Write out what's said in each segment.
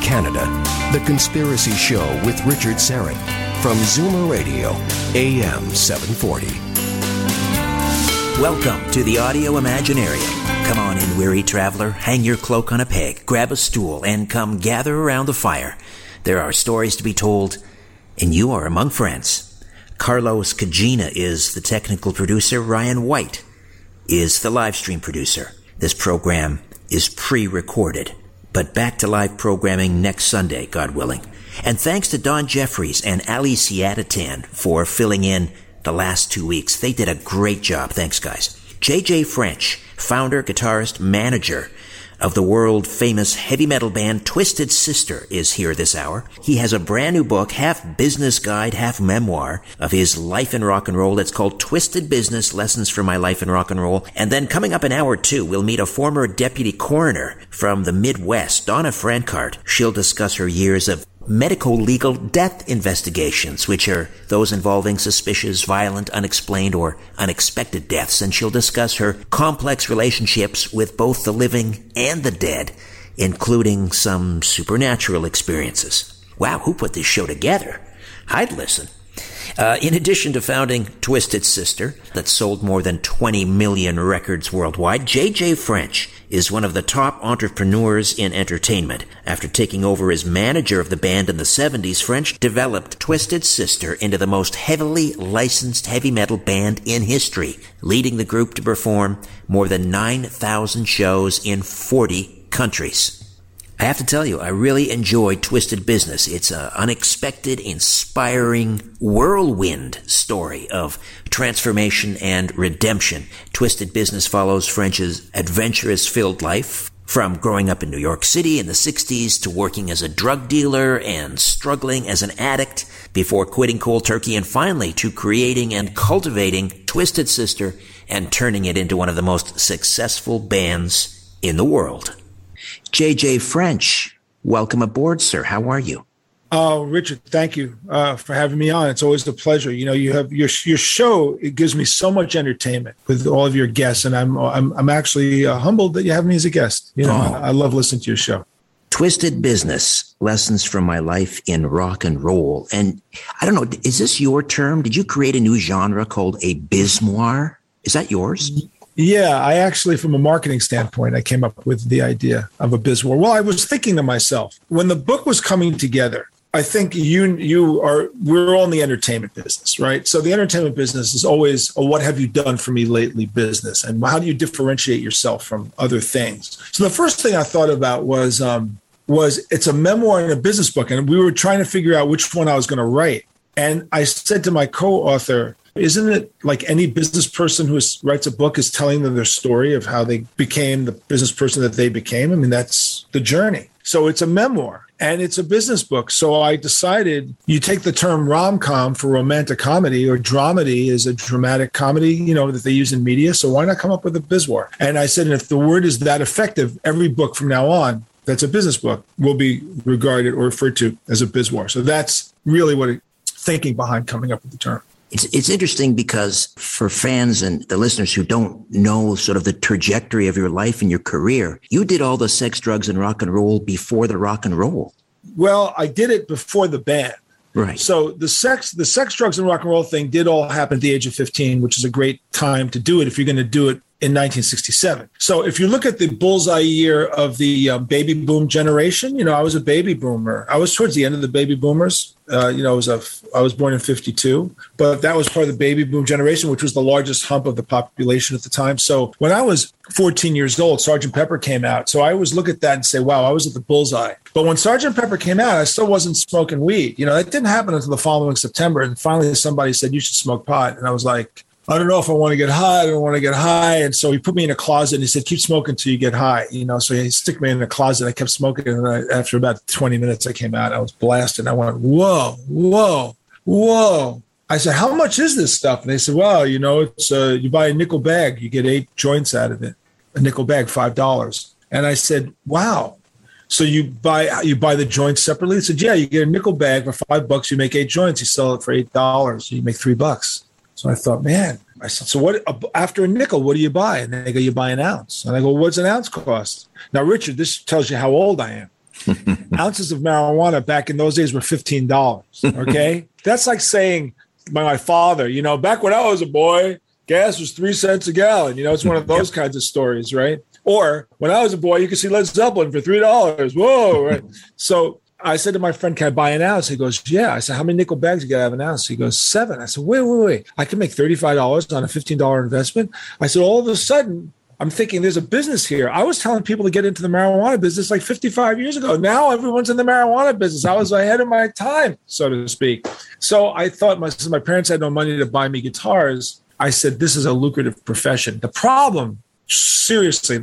Canada, The Conspiracy Show with Richard Syrett from Zoomer Radio, AM 740. Welcome to the Audio Imaginarium. Come on in, weary traveler, hang your cloak on a peg, grab a stool, and come gather around the fire. There are stories to be told, and you are among friends. Carlos Kajina is the technical producer. Ryan White is the live stream producer. This program is pre-recorded. But back to live programming next Sunday, God willing. And thanks to Don Jeffries and Ali Siadatan for filling in the last 2 weeks. They did a great job. Thanks, guys. Jay Jay French, founder, guitarist, manager of the world-famous heavy metal band Twisted Sister, is here this hour. He has a brand new book, half business guide, half memoir, of his life in rock and roll. It's called Twisted Business, Lessons from My Life in Rock and Roll. And then coming up in hour two, we'll meet a former deputy coroner from the Midwest, Donna Francart. She'll discuss her years of medico-legal death investigations, which are those involving suspicious, violent, unexplained, or unexpected deaths, and she'll discuss her complex relationships with both the living and the dead, including some supernatural experiences. Wow, who put this show together? I'd listen. In addition to founding Twisted Sister, that sold more than 20 million records worldwide, Jay Jay French is one of the top entrepreneurs in entertainment. After taking over as manager of the band in the 70s, French developed Twisted Sister into the most heavily licensed heavy metal band in history, leading the group to perform more than 9,000 shows in 40 countries. I have to tell you, I really enjoy Twisted Business. It's an unexpected, inspiring whirlwind story of transformation and redemption. Twisted Business follows French's adventurous-filled life, from growing up in New York City in the 60s to working as a drug dealer and struggling as an addict before quitting cold turkey, and finally to creating and cultivating Twisted Sister and turning it into one of the most successful bands in the world. J.J. French, welcome aboard, sir. How are you? Oh, Richard, thank you for having me on. It's always a pleasure. You know, you have your show. It gives me so much entertainment with all of your guests, and I'm actually humbled that you have me as a guest. You know, I love listening to your show. Twisted Business: Lessons from My Life in Rock and Roll. And I don't know, is this your term? Did you create a new genre called a bizmoir? Is that yours? Yeah, I actually, from a marketing standpoint, I came up with the idea of a bizmoir. Well, I was thinking to myself, when the book was coming together, I think we're all in the entertainment business, right? So the entertainment business is always a what have you done for me lately business, and how do you differentiate yourself from other things? So the first thing I thought about was it's a memoir and a business book, and we were trying to figure out which one I was going to write. And I said to my co-author, isn't it like any business person who writes a book is telling them their story of how they became the business person that they became? I mean, that's the journey. So it's a memoir and it's a business book. So I decided you take the term rom-com for romantic comedy, or dramedy is a dramatic comedy, you know, that they use in media. So why not come up with a bizmoir? And I said, and if the word is that effective, every book from now on that's a business book will be regarded or referred to as a bizmoir. So that's really what thinking behind coming up with the term. It's interesting because for fans and the listeners who don't know sort of the trajectory of your life and your career, you did all the sex, drugs, and rock and roll before the rock and roll. Well, I did it before the band. Right. So the sex, drugs, and rock and roll thing did all happen at the age of 15, which is a great time to do it if you're going to do it in 1967. So if you look at the bullseye year of the baby boom generation, you know, I was a baby boomer. I was towards the end of the baby boomers. I was born in 52, but that was part of the baby boom generation, which was the largest hump of the population at the time. So when I was 14 years old, Sergeant Pepper came out. So I always look at that and say, wow, I was at the bullseye. But when Sergeant Pepper came out, I still wasn't smoking weed. You know, that didn't happen until the following September. And finally, somebody said, you should smoke pot. And I was like, I don't know if I want to get high. I don't want to get high. And so he put me in a closet and he said, keep smoking until you get high. You know, so he stick me in a closet. I kept smoking. And after about 20 minutes, I came out. I was blasted. I went, whoa. I said, how much is this stuff? And they said, well, you know, it's you buy a nickel bag, you get 8 joints out of it, a nickel bag, $5. And I said, wow. So you buy the joints separately? He said, yeah, you get a nickel bag for $5. You make 8 joints. You sell it for $8. You make $3. So I thought, man, I said, so what after a nickel, what do you buy? And they go, you buy an ounce. And I go, what's an ounce cost? Now, Richard, this tells you how old I am. Ounces of marijuana back in those days were $15. Okay. That's like saying my father, you know, back when I was a boy, gas was 3 cents a gallon. You know, it's one of those kinds of stories, right? Or when I was a boy, you could see Led Zeppelin for $3. Whoa. Right? So I said to my friend, can I buy an ounce? He goes, yeah. I said, how many nickel bags you got to have an ounce? He goes, 7. I said, wait. I can make $35 on a $15 investment. I said, all of a sudden, I'm thinking there's a business here. I was telling people to get into the marijuana business like 55 years ago. Now everyone's in the marijuana business. I was ahead of my time, so to speak. So I thought, since my parents had no money to buy me guitars, I said, this is a lucrative profession. The problem, seriously,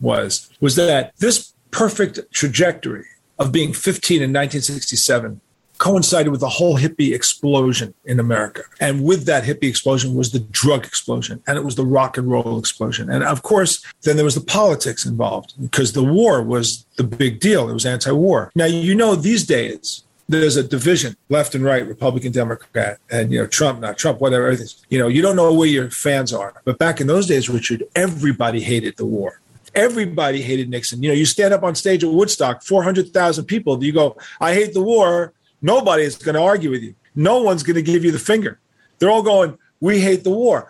was that this perfect trajectory of being 15 in 1967 coincided with the whole hippie explosion in America. And with that hippie explosion was the drug explosion, and it was the rock and roll explosion. And of course, then there was the politics involved, because the war was the big deal. It was anti-war. Now, you know, these days there's a division, left and right, Republican, Democrat, and, you know, Trump, not Trump, whatever, everything. You know, you don't know where your fans are. But back in those days, Richard, everybody hated the war. Everybody hated Nixon. You know, you stand up on stage at Woodstock, 400,000 people. You go, I hate the war. Nobody is going to argue with you. No one's going to give you the finger. They're all going, we hate the war.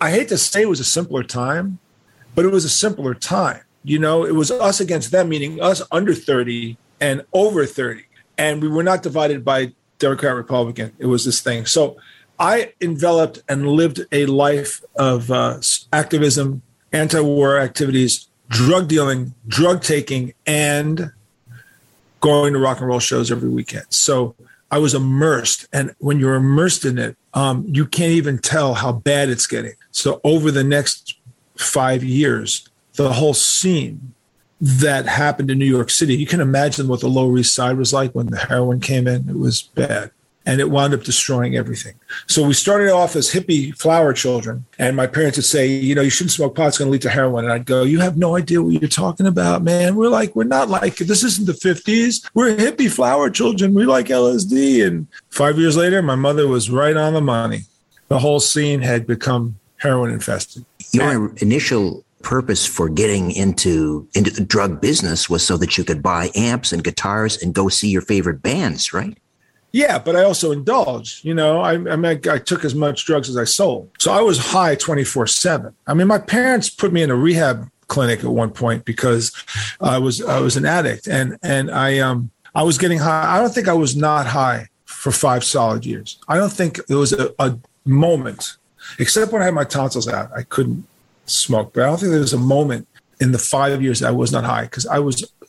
I hate to say it was a simpler time, but it was a simpler time. You know, it was us against them, meaning us under 30 and over 30. And we were not divided by Democrat, Republican. It was this thing. So I enveloped and lived a life of activism, anti-war activities, drug dealing, drug taking, and going to rock and roll shows every weekend. So I was immersed. And when you're immersed in it, you can't even tell how bad it's getting. So over the next 5 years, the whole scene that happened in New York City, you can imagine what the Lower East Side was like when the heroin came in. It was bad. And it wound up destroying everything. So we started off as hippie flower children. And my parents would say, you know, you shouldn't smoke pot. It's going to lead to heroin. And I'd go, you have no idea what you're talking about, man. We're not like, this isn't the 50s. We're hippie flower children. We like LSD. And 5 years later, my mother was right on the money. The whole scene had become heroin infested. Your initial purpose for getting into the drug business was so that you could buy amps and guitars and go see your favorite bands, right? Yeah, but I also indulged. You know, I took as much drugs as I sold. So I was high 24/7. I mean, my parents put me in a rehab clinic at one point because I was an addict, and I was getting high. I don't think I was not high for 5 solid years. I don't think there was a moment, except when I had my tonsils out, I couldn't smoke. But I don't think there was a moment in the 5 years that I was not high, because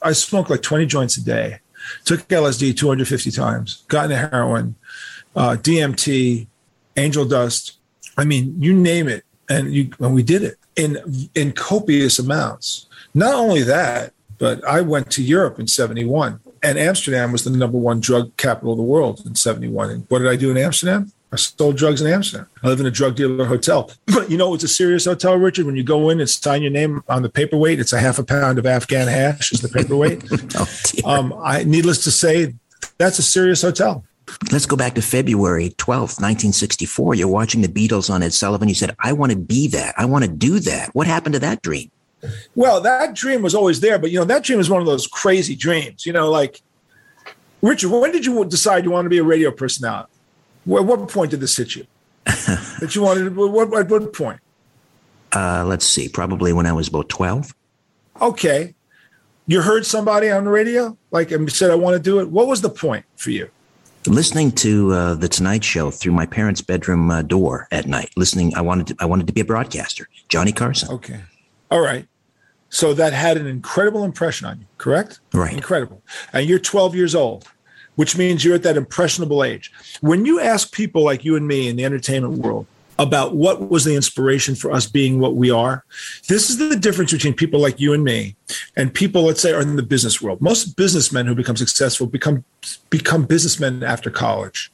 I smoked like 20 joints a day. Took LSD 250 times, got into heroin, DMT, angel dust. I mean, you name it. And we did it in copious amounts. Not only that, but I went to Europe in 71. And Amsterdam was the #1 drug capital of the world in 71. And what did I do in Amsterdam? I sold drugs in Amsterdam. I live in a drug dealer hotel. But you know, it's a serious hotel, Richard. When you go in and sign your name on the paperweight, it's a half a pound of Afghan hash is the paperweight. Needless to say, that's a serious hotel. Let's go back to February 12th, 1964. You're watching the Beatles on Ed Sullivan. You said, I want to be that. I want to do that. What happened to that dream? Well, that dream was always there. But, you know, that dream is one of those crazy dreams, you know, like, Richard, when did you decide you wanted to be a radio personality? At what point did this hit you? That you wanted? At what point? Let's see. Probably when I was about 12. Okay. You heard somebody on the radio, like, and said, I want to do it. What was the point for you? Listening to The Tonight Show through my parents' bedroom door at night. Listening, I wanted to be a broadcaster. Johnny Carson. Okay. All right. So that had an incredible impression on you, correct? Right. Incredible. And you're 12 years old, which means you're at that impressionable age. When you ask people like you and me in the entertainment world about what was the inspiration for us being what we are, this is the difference between people like you and me and people, let's say, are in the business world. Most businessmen who become successful become businessmen after college.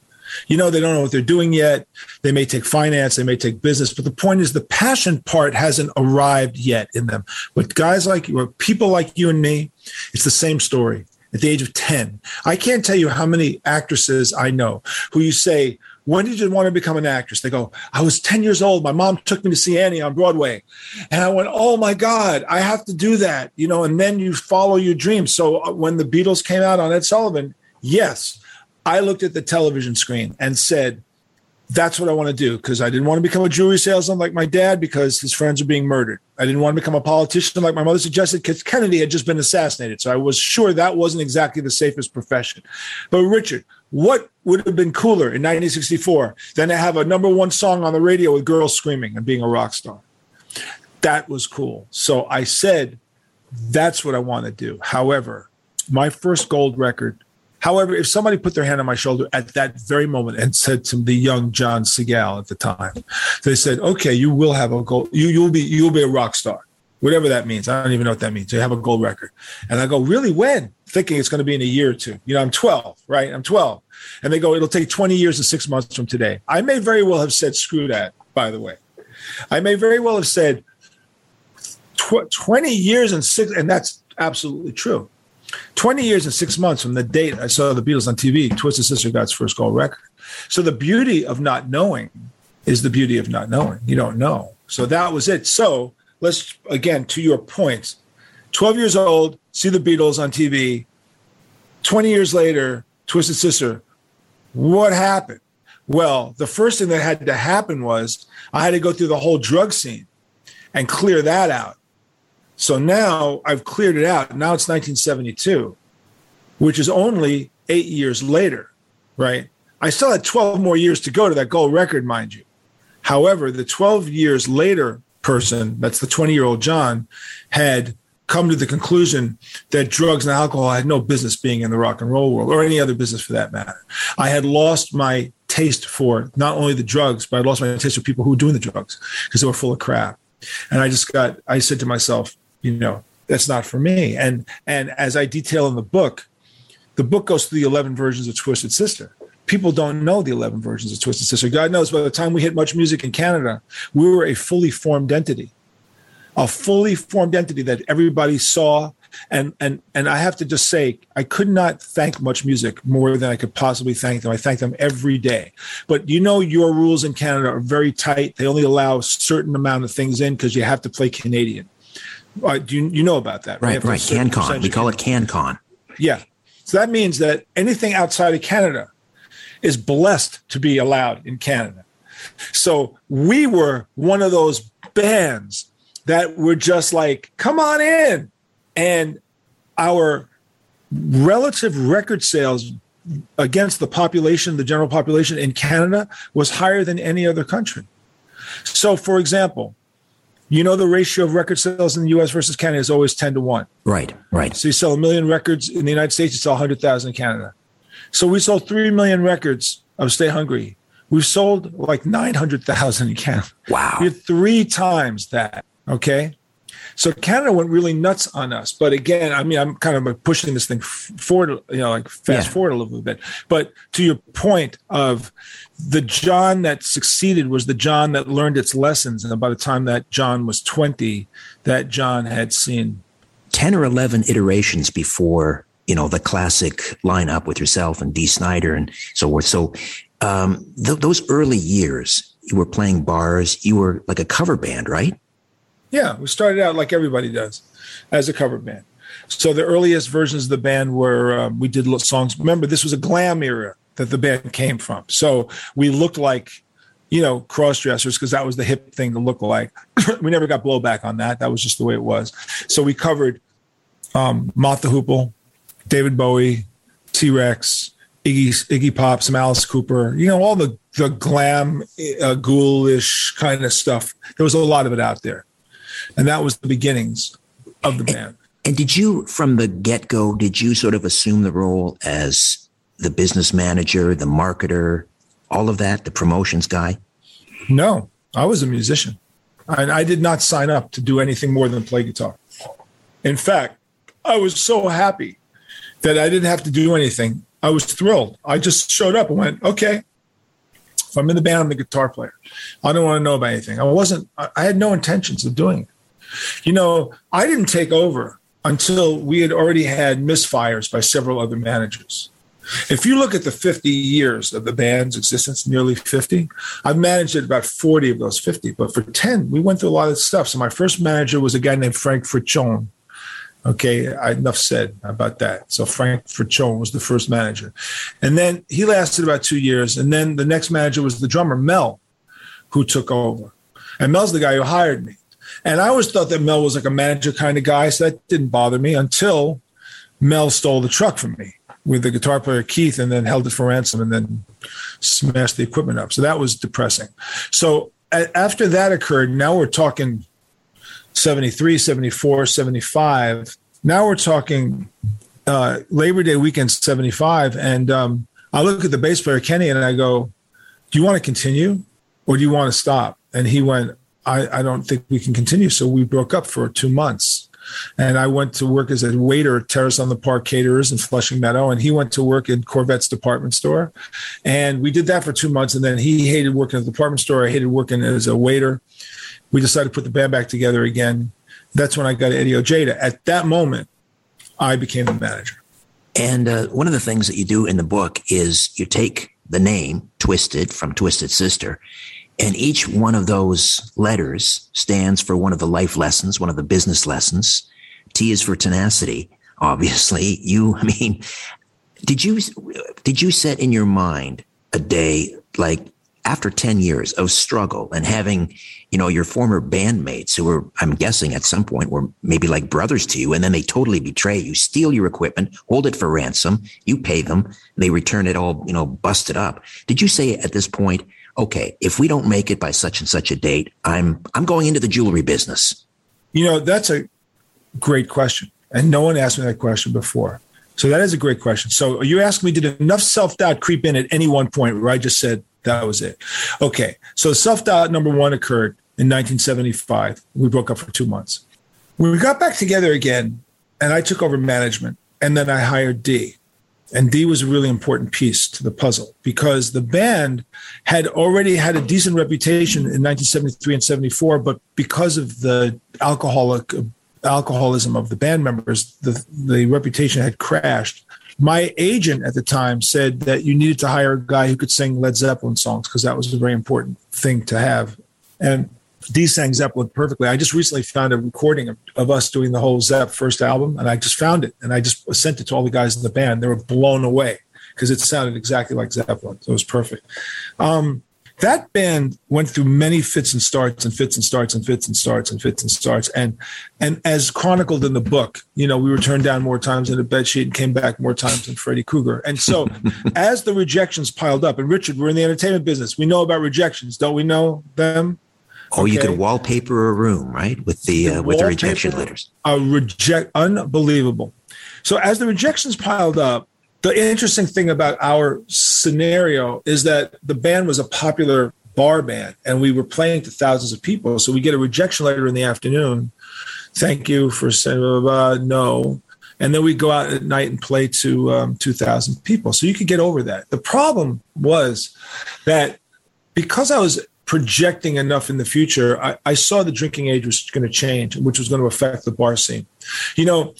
You know, they don't know what they're doing yet. They may take finance, they may take business, but the point is the passion part hasn't arrived yet in them. But guys like you, or people like you and me, it's the same story. At the age of 10, I can't tell you how many actresses I know who you say, when did you want to become an actress? They go, I was 10 years old. My mom took me to see Annie on Broadway. And I went, oh, my God, I have to do that. You know, and then you follow your dreams. So when the Beatles came out on Ed Sullivan, yes, I looked at the television screen and said, that's what I want to do, because I didn't want to become a jewelry salesman like my dad because his friends are being murdered. I didn't want to become a politician like my mother suggested because Kennedy had just been assassinated. So I was sure that wasn't exactly the safest profession. But Richard, what would have been cooler in 1964 than to have a #1 song on the radio with girls screaming and being a rock star? That was cool. So I said, that's what I want to do. However, my first gold record, however, if somebody put their hand on my shoulder at that very moment and said to the young John Segal at the time, they said, okay, you will have a gold, you'll be a rock star, whatever that means. I don't even know what that means. You have a gold record. And I go, really, when? Thinking it's going to be in a year or two. You know, I'm 12, right? I'm 12. And they go, it'll take 20 years and 6 months from today. I may very well have said, screw that, by the way. I may very well have said 20 years and six, and that's absolutely true. 20 years and 6 months from the date I saw the Beatles on TV, Twisted Sister got its first gold record. So the beauty of not knowing is the beauty of not knowing. You don't know. So that was it. So let's, again, to your points, 12 years old, see the Beatles on TV. 20 years later, Twisted Sister. What happened? Well, the first thing that had to happen was I had to go through the whole drug scene and clear that out. So now I've cleared it out. Now it's 1972, which is only 8 years later, right? I still had 12 more years to go to that gold record, mind you. However, the 12 years later person, that's the 20-year-old John, had come to the conclusion that drugs and alcohol had no business being in the rock and roll world or any other business for that matter. I had lost my taste for not only the drugs, but I lost my taste for people who were doing the drugs because they were full of crap. And I said to myself, you know, that's not for me. And as I detail in the book goes through the 11 versions of Twisted Sister. People don't know the 11 versions of Twisted Sister. God knows by the time we hit Much Music in Canada, we were a fully formed entity that everybody saw. And I have to just say, I could not thank Much Music more than I could possibly thank them. I thank them every day. But you know, your rules in Canada are very tight. They only allow a certain amount of things in because you have to play Canadian. Do you know about that? Right, right. CanCon. We call it CanCon. Yeah. So that means that anything outside of Canada is blessed to be allowed in Canada. So we were one of those bands that were just like, come on in. And our relative record sales against the population, the general population in Canada, was higher than any other country. So, for example, you know the ratio of record sales in the U.S. versus Canada is always 10-1. Right, right. So you sell 1 million records in the United States, you sell 100,000 in Canada. So we sold 3 million records of Stay Hungry. We've sold like 900,000 in Canada. Wow. You're 3 times that, okay? So Canada went really nuts on us. But again, I mean, I'm kind of pushing this thing forward, you know, like fast forward a little bit. But to your point of the John that succeeded was the John that learned its lessons. And by the time that John was 20, that John had seen 10 or 11 iterations before, you know, the classic lineup with yourself and Dee Snider and so forth. So those early years, you were playing bars. You were like a cover band, right? Yeah, we started out like everybody does as a cover band. So the earliest versions of the band were, we did songs. Remember, this was a glam era that the band came from. So we looked like, you know, cross-dressers, because that was the hip thing to look like. We never got blowback on that. That was just the way it was. So we covered Mott the Hoople, David Bowie, T-Rex, Iggy Pop, some Alice Cooper, you know, all the glam, ghoulish kind of stuff. There was a lot of it out there. And that was the beginnings of the band. And did you, from the get-go, did you sort of assume the role as the business manager, the marketer, all of that, the promotions guy? No, I was a musician. I did not sign up to do anything more than play guitar. In fact, I was so happy that I didn't have to do anything. I was thrilled. I just showed up and went, okay, if I'm in the band, I'm the guitar player. I don't want to know about anything. I had no intentions of doing it. You know, I didn't take over until we had already had misfires by several other managers. If you look at the 50 years of the band's existence, nearly 50, I've managed at about 40 of those 50. But for 10, we went through a lot of stuff. So my first manager was a guy named Frank Fritchon. Okay, enough said about that. So Frank Fritchon was the first manager. And then he lasted about 2 years. And then the next manager was the drummer, Mel, who took over. And Mel's the guy who hired me. And I always thought that Mel was like a manager kind of guy, so that didn't bother me until Mel stole the truck from me with the guitar player Keith, and then held it for ransom and then smashed the equipment up. So that was depressing. So after that occurred, now we're talking 73, 74, 75. Now we're talking Labor Day weekend, 75. And I look at the bass player, Kenny, and I go, do you want to continue or do you want to stop? And he went, I don't think we can continue. So we broke up for 2 months. And I went to work as a waiter at Terrace on the Park Caterers in Flushing Meadow. And he went to work in Corvette's department store. And we did that for 2 months. And then he hated working at the department store. I hated working as a waiter. We decided to put the band back together again. That's when I got Eddie Ojeda. At that moment, I became the manager. And one of the things that you do in the book is you take the name Twisted from Twisted Sister. And each one of those letters stands for one of the life lessons, one of the business lessons. T is for tenacity, obviously. Did you set in your mind a day, like after 10 years of struggle and having, you know, your former bandmates who were, I'm guessing at some point, were maybe like brothers to you, and then they totally betray you, steal your equipment, hold it for ransom, you pay them, they return it all, you know, busted up. Did you say at this point, okay, if we don't make it by such and such a date, I'm going into the jewelry business? You know, that's a great question. And no one asked me that question before. So that is a great question. So you asked me, did enough self-doubt creep in at any one point where I just said that was it? Okay. So self-doubt number one occurred in 1975. We broke up for 2 months. When we got back together again, and I took over management, and then I hired Dee. And Dee was a really important piece to the puzzle because the band had already had a decent reputation in 1973 and 74, but because of the alcoholism of the band members, the reputation had crashed. My agent at the time said that you needed to hire a guy who could sing Led Zeppelin songs because that was a very important thing to have. And Dee sang Zeppelin perfectly. I just recently found a recording of us doing the whole Zepp first album, and I just found it, and I just sent it to all the guys in the band. They were blown away because it sounded exactly like Zeppelin. So it was perfect. That band went through many fits and starts. And as chronicled in the book, you know, we were turned down more times than a bedsheet and came back more times than Freddy Cougar. And so as the rejections piled up, and Richard, we're in the entertainment business. We know about rejections. Don't we know them? Oh, okay. You could wallpaper a room, right, with the rejection letters. Unbelievable. So as the rejections piled up, the interesting thing about our scenario is that the band was a popular bar band, and we were playing to thousands of people. So we get a rejection letter in the afternoon. Thank you for saying blah, blah, blah, no. And then we go out at night and play to 2,000 people. So you could get over that. The problem was that because I was projecting enough in the future, I saw the drinking age was going to change, which was going to affect the bar scene. You know,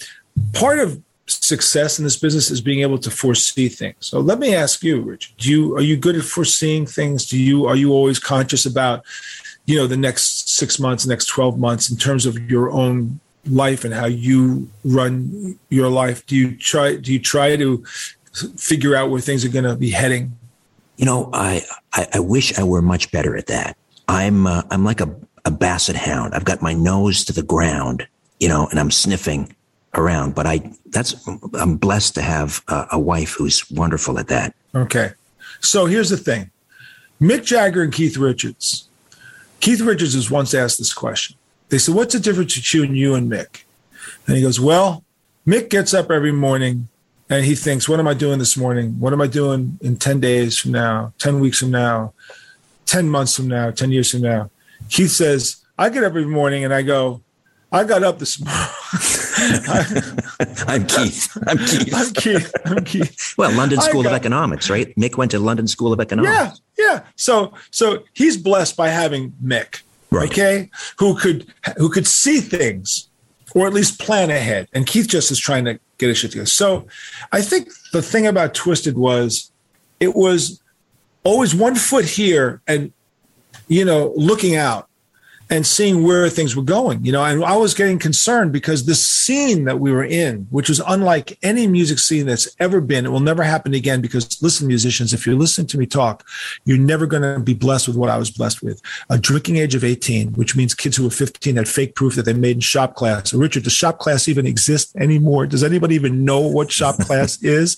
part of success in this business is being able to foresee things. So let me ask you, Rich, are you good at foreseeing things? Are you always conscious about, you know, the next 6 months, next 12 months in terms of your own life and how you run your life? Do you try to figure out where things are going to be heading? You know, I wish I were much better at that. I'm like a basset hound. I've got my nose to the ground, you know, and I'm sniffing around, but I'm blessed to have a wife who's wonderful at that. Okay. So here's the thing. Mick Jagger and Keith Richards. Keith Richards was once asked this question. They said, what's the difference between you and Mick? And he goes, well, Mick gets up every morning and he thinks, what am I doing this morning? What am I doing in 10 days from now, 10 weeks from now, 10 months from now, 10 years from now? Keith says, I get up every morning and I go, I got up this morning. I'm Keith. Well, London School of Economics, right? Mick went to London School of Economics. Yeah. So he's blessed by having Mick, right? Okay, who could see things or at least plan ahead. And Keith just is trying to get his shit together. So I think the thing about Twisted was it was always one foot here and, you know, looking out and seeing where things were going, you know, and I was getting concerned because the scene that we were in, which was unlike any music scene that's ever been, it will never happen again because, listen, musicians, if you're listening to me talk, you're never going to be blessed with what I was blessed with. A drinking age of 18, which means kids who were 15 had fake proof that they made in shop class. Richard, does shop class even exist anymore? Does anybody even know what shop class is?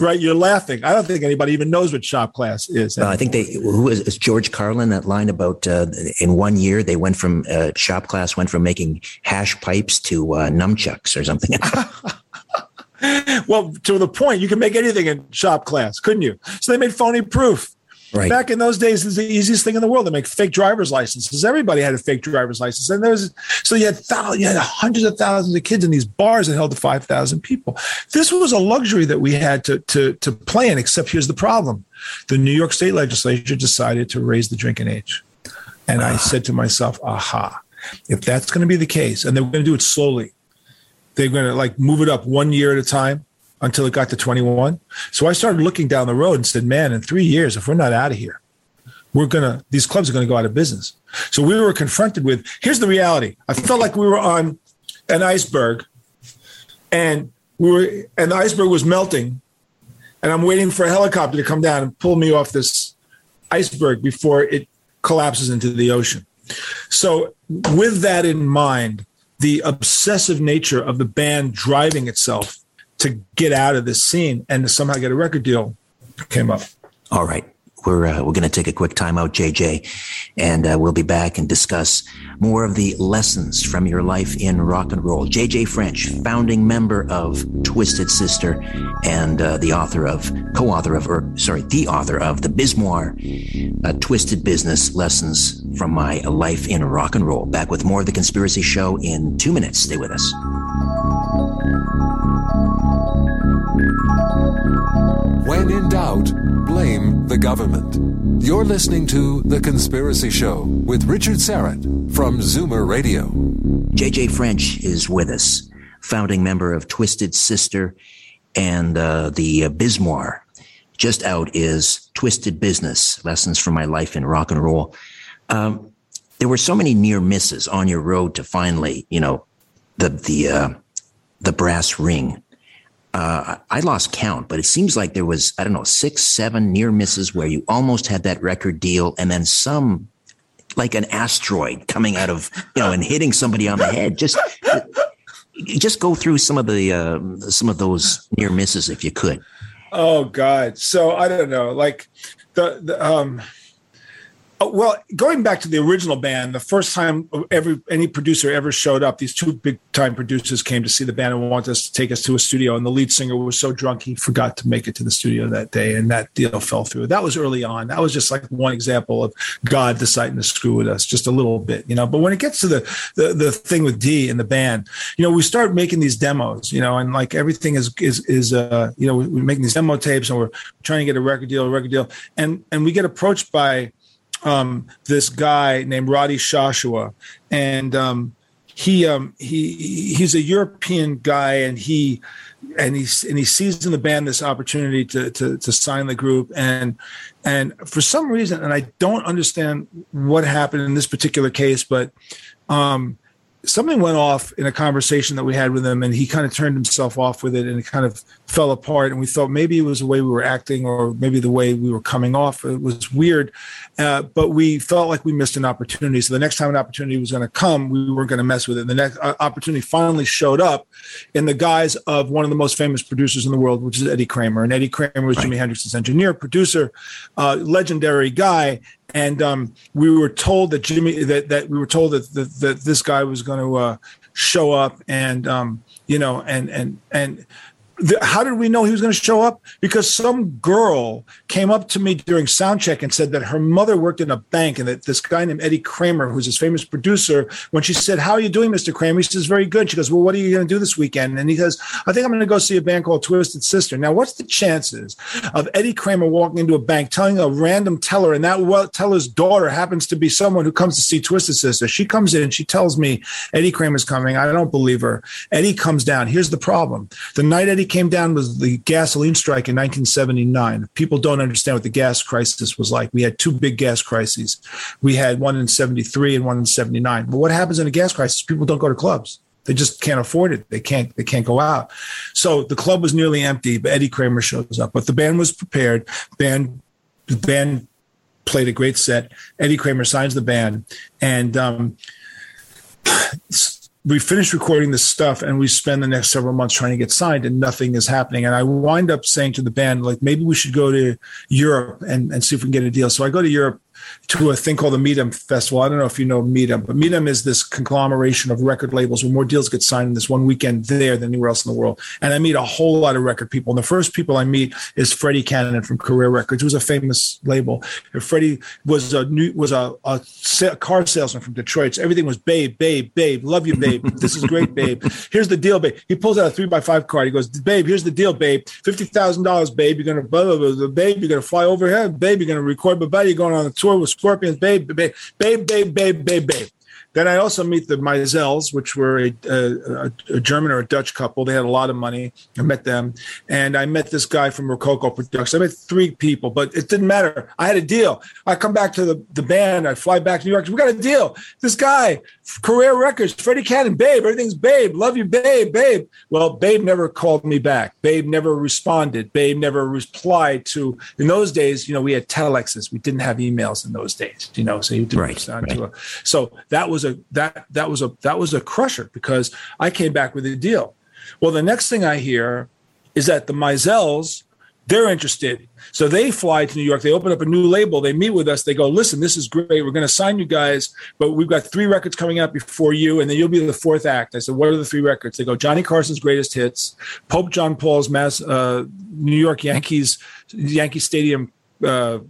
Right? You're laughing. I don't think anybody even knows what shop class is. I think it's George Carlin, that line about in 1 year, they went from making hash pipes to nunchucks or something. Well, to the point, you can make anything in shop class, couldn't you? So they made phony proof. Right. Back in those days, it was the easiest thing in the world to make fake driver's licenses. Everybody had a fake driver's license. And you had hundreds of thousands of kids in these bars that held to 5,000 people. This was a luxury that we had to play in, except here's the problem. The New York State legislature decided to raise the drinking age. And I said to myself, aha, if that's going to be the case, and they were going to do it slowly, they're going to like move it up 1 year at a time until it got to 21. So I started looking down the road and said, man, in 3 years, if we're not out of here, these clubs are going to go out of business. So we were confronted with, here's the reality. I felt like we were on an iceberg and the iceberg was melting and I'm waiting for a helicopter to come down and pull me off this iceberg before it collapses into the ocean. So with that in mind, the obsessive nature of the band driving itself to get out of this scene and to somehow get a record deal came up. All right. We're going to take a quick time out, JJ, and we'll be back and discuss more of the lessons from your life in rock and roll. JJ French, founding member of Twisted Sister and the author of the Bismoir, Twisted Business, Lessons from My Life in Rock and Roll. Back with more of The Conspiracy Show in 2 minutes. Stay with us. When in doubt, blame the government. You're listening to The Conspiracy Show with Richard Syrett from Zoomer Radio. J.J. French is with us, founding member of Twisted Sister and the Bismoir. Just out is Twisted Business, Lessons from My Life in Rock and Roll. There were so many near misses on your road to finally, you know, the brass ring. I lost count, but it seems like there was, I don't know, 6, 7 near misses where you almost had that record deal and then some, like an asteroid coming out of, you know, and hitting somebody on the head. Just go through some of those near misses if you could. Oh God. So I don't know, like well, going back to the original band, the first time any producer ever showed up, these two big-time producers came to see the band and wanted us to take us to a studio, and the lead singer was so drunk he forgot to make it to the studio that day, and that deal fell through. That was early on. That was just like one example of God deciding to screw with us just a little bit, you know. But when it gets to the thing with Dee and the band, you know, we start making these demos, you know, and like everything is you know, we're making these demo tapes and we're trying to get a record deal, and we get approached by this guy named Roddy Shashua, and he's a European guy, and he sees in the band this opportunity to sign the group, and for some reason, and I don't understand what happened in this particular case, but something went off in a conversation that we had with him, and he kind of turned himself off with it, and it kind of fell apart. And we thought maybe it was the way we were acting, or maybe the way we were coming off. It was weird, but we felt like we missed an opportunity. So the next time an opportunity was going to come, we weren't going to mess with it. And the next opportunity finally showed up in the guise of one of the most famous producers in the world, which is Eddie Kramer. And Eddie Kramer was Jimi Hendrix's engineer, producer, legendary guy. And we were told that that this guy was going to show up, and how did we know he was going to show up? Because some girl came up to me during sound check and said that her mother worked in a bank, and that this guy named Eddie Kramer, who's his famous producer, when she said, "How are you doing, Mr. Kramer?" He says, "Very good." She goes, "Well, what are you going to do this weekend?" And he says, "I think I'm going to go see a band called Twisted Sister." Now, what's the chances of Eddie Kramer walking into a bank, telling a random teller, and that teller's daughter happens to be someone who comes to see Twisted Sister? She comes in and she tells me, "Eddie Kramer's coming." I don't believe her. Eddie comes down. Here's the problem. The night Eddie came down was the gasoline strike in 1979. People don't understand what the gas crisis was like. We had two big gas crises. We had one in 73 and one in 79. But what happens in a gas crisis? People don't go to clubs. They just can't afford it. They can't go out. So the club was nearly empty, but Eddie Kramer shows up. But the band was prepared. The band played a great set. Eddie Kramer signs the band. And we finish recording this stuff, and we spend the next several months trying to get signed, and nothing is happening. And I wind up saying to the band, like, maybe we should go to Europe and see if we can get a deal. So I go to Europe to a thing called the MIDEM Festival. I don't know if you know MIDEM, but MIDEM is this conglomeration of record labels where more deals get signed in this one weekend there than anywhere else in the world. And I meet a whole lot of record people. And the first people I meet is Freddie Cannon from Career Records, who was a famous label. Freddie was a car salesman from Detroit. So everything was, "Babe, babe, babe, love you, babe. This is great, babe. Here's the deal, babe." He pulls out a 3x5 card. He goes, "Babe, here's the deal, babe. $50,000, babe. You're going to blah, blah, blah, babe. You're going to fly over here, babe. You're going to record, blah, blah. You're going on a tour with Scorpions, babe, babe, babe, babe, babe, babe, babe." Then I also meet the Meisels, which were a German or a Dutch couple. They had a lot of money. I met them. And I met this guy from Rococo Productions. I met three people, but it didn't matter. I had a deal. I come back to the band. I fly back to New York. We got a deal. This guy, Career Records, Freddie Cannon, babe, everything's babe. Love you, babe, babe. Well, babe never called me back. Babe never responded. Babe never replied to. In those days, we had telexes. We didn't have emails in those days, so you didn't respond to it. So that was a crusher, because I came back with a deal. Well, the next thing I hear is that the Meisels, they're interested. So they fly to New York. They open up a new label. They meet with us. They go, "Listen, this is great. We're going to sign you guys, but we've got three records coming out before you, and then you'll be the fourth act." I said, "What are the three records?" They go, "Johnny Carson's Greatest Hits, Pope John Paul's New York Yankee Stadium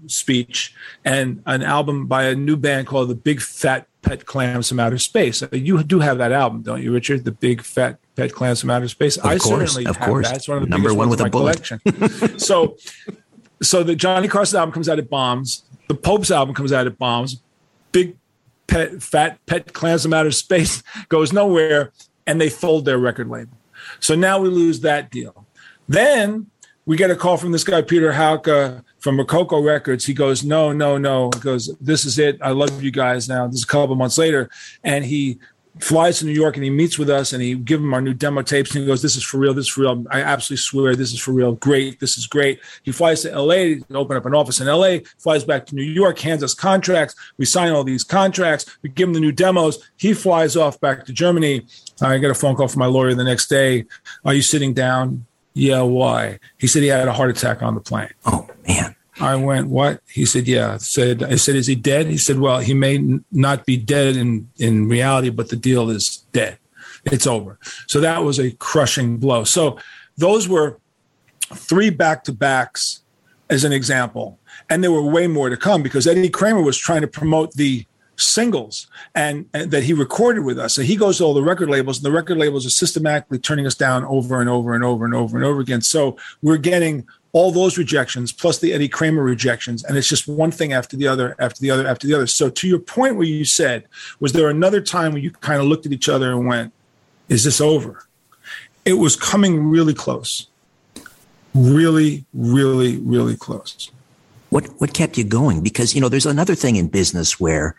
speech, and an album by a new band called The Big Fat Pet Clams from Outer Space." You do have that album, don't you, Richard? The Big Fat Pet Clams from Outer Space. Of course, I certainly have that. It's one of the number one with a bullet. So the Johnny Carson album comes out at Bombs. The Pope's album comes out at Bombs. Big Fat Pet Clams from Outer Space goes nowhere, and they fold their record label. So now we lose that deal. Then we get a call from this guy, Peter Hauke, from Rococo Records. He goes, "No, no, no." He goes, "This is it. I love you guys now." This is a couple months later. And he flies to New York, and he meets with us, and he give him our new demo tapes. And he goes, "This is for real. This is for real. I absolutely swear this is for real. Great. This is great." He flies to L.A. to open up an office in L.A., flies back to New York, hands us contracts. We sign all these contracts. We give him the new demos. He flies off back to Germany. I get a phone call from my lawyer the next day. "Are you sitting down?" "Yeah, why?" He said he had a heart attack on the plane. Oh, man. I went, "What?" He said, "Yeah." I said, "Is he dead?" He said, "Well, he may not be dead in reality, but the deal is dead. It's over." So that was a crushing blow. So those were three back-to-backs as an example. And there were way more to come, because Eddie Kramer was trying to promote the singles and that he recorded with us. So he goes to all the record labels, and the record labels are systematically turning us down over and over and over and over and over again. So we're getting all those rejections plus the Eddie Kramer rejections. And it's just one thing after the other, after the other, after the other. So to your point where you said, was there another time where you kind of looked at each other and went, "Is this over?" It was coming really close. Really, really, really close. What kept you going? Because, there's another thing in business where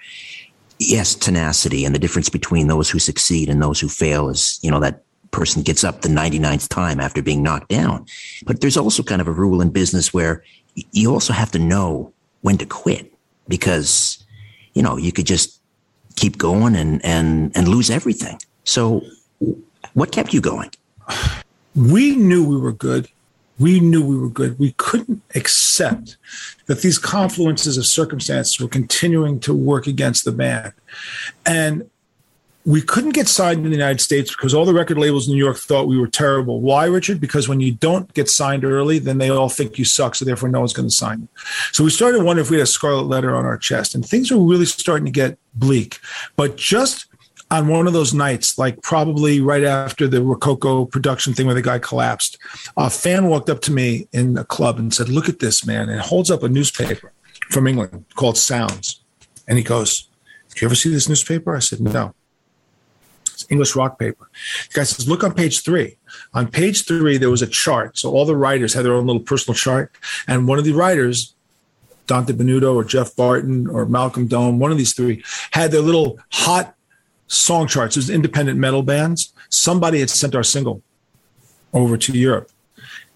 yes, tenacity, and the difference between those who succeed and those who fail is, you know, that person gets up the 99th time after being knocked down. But there's also kind of a rule in business where you also have to know when to quit, because, you know, you could just keep going and lose everything. So what kept you going? We knew we were good. We couldn't accept that these confluences of circumstances were continuing to work against the band. And we couldn't get signed in the United States because all the record labels in New York thought we were terrible. Why, Richard? Because when you don't get signed early, then they all think you suck, so therefore no one's going to sign you. So we started wondering if we had a scarlet letter on our chest, and things were really starting to get bleak. But just on one of those nights, like probably right after the Rococo production thing where the guy collapsed, a fan walked up to me in a club and said, "Look at this, man." And holds up a newspaper from England called Sounds. And he goes, "Did you ever see this newspaper?" I said, "No." It's English rock paper. The guy says, "Look on page 3. On page 3, there was a chart. So all the writers had their own little personal chart. And one of the writers, Dante Benuto or Jeff Barton or Malcolm Dome, one of these three, had their little hot song charts. It was independent metal bands. Somebody had sent our single over to Europe,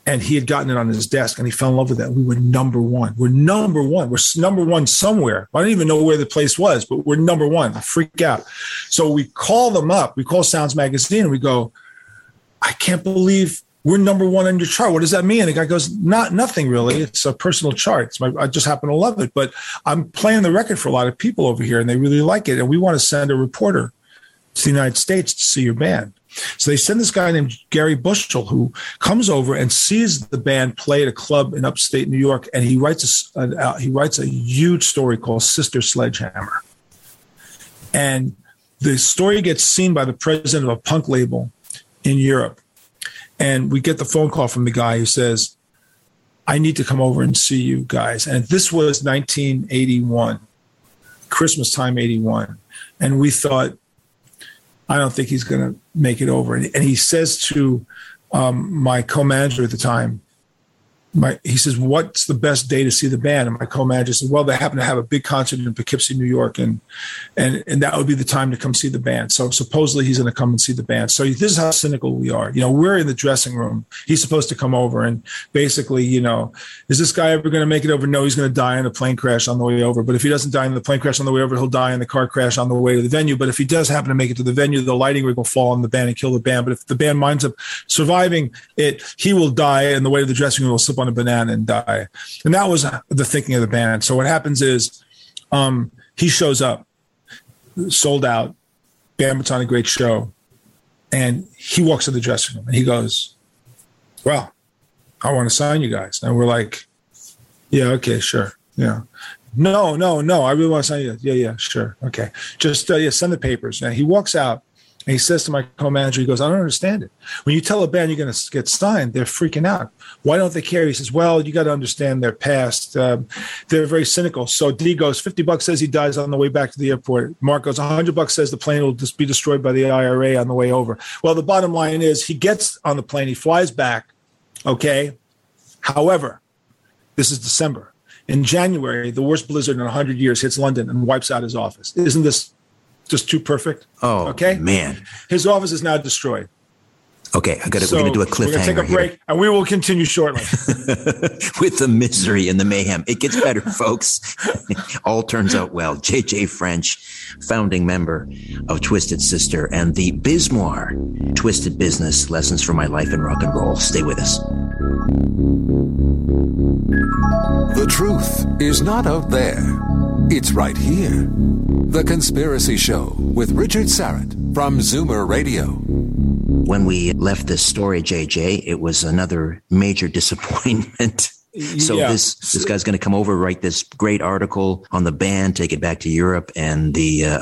and he had gotten it on his desk, and he fell in love with that. We were number 1. We're number one somewhere. I don't even know where the place was, but we're number 1. I freak out. So we call them up. We call Sounds Magazine, and we go, "I can't believe we're number 1 on your chart. What does that mean?" And the guy goes, Nothing really. It's a personal chart. I just happen to love it, but I'm playing the record for a lot of people over here, and they really like it, and we want to send a reporter to the United States to see your band." So they send this guy named Gary Bushell, who comes over and sees the band play at a club in upstate New York, and he writes a huge story called Sister Sledgehammer. And the story gets seen by the president of a punk label in Europe. And we get the phone call from the guy who says, "I need to come over and see you guys." And this was 1981, Christmas time, 81. And we thought, I don't think he's going to make it over. And he says to my co-manager at the time, he says, "What's the best day to see the band?" And my co-manager said, "Well, they happen to have a big concert in Poughkeepsie, New York, and that would be the time to come see the band." So supposedly he's going to come and see the band. So this is how cynical we are. You know, we're in the dressing room. He's supposed to come over, and basically, you know, is this guy ever going to make it over? No, he's going to die in a plane crash on the way over. But if he doesn't die in the plane crash on the way over, he'll die in the car crash on the way to the venue. But if he does happen to make it to the venue, the lighting rig will fall on the band and kill the band. But if the band winds up surviving it, he will die, and the way to the dressing room will slip on a banana and die. And that was the thinking of the band. So what happens is he shows up, sold out, band puts on a great show, and he walks to the dressing room and he goes, "Well, I want to sign you guys." And we're like, "Yeah, okay, sure. Yeah. No, I really want to sign you. Yeah, sure. Okay. Just send the papers." And he walks out. And he says to my co-manager, he goes, "I don't understand it. When you tell a band you're going to get signed, they're freaking out. Why don't they care?" He says, "Well, you got to understand their past. They're very cynical." So Dee goes, $50 says he dies on the way back to the airport. Mark goes, $100 says the plane will just be destroyed by the IRA on the way over. Well, the bottom line is he gets on the plane. He flies back. Okay. However, this is December. In January, the worst blizzard in 100 years hits London and wipes out his office. Isn't this just too perfect? Oh, okay, man. His office is now destroyed. Okay, we're going to do a cliffhanger. We're going to take a break, and we will continue shortly. With the misery and the mayhem. It gets better, folks. All turns out well. Jay Jay French, founding member of Twisted Sister, and the Bismarck Twisted Business, Lessons from My Life in Rock and Roll. Stay with us. The truth is not out there. It's right here. The Conspiracy Show with Richard Syrett from Zoomer Radio. When we left this story, JJ, it was another major disappointment. So yeah. This guy's going to come over, write this great article on the band, take it back to Europe, and a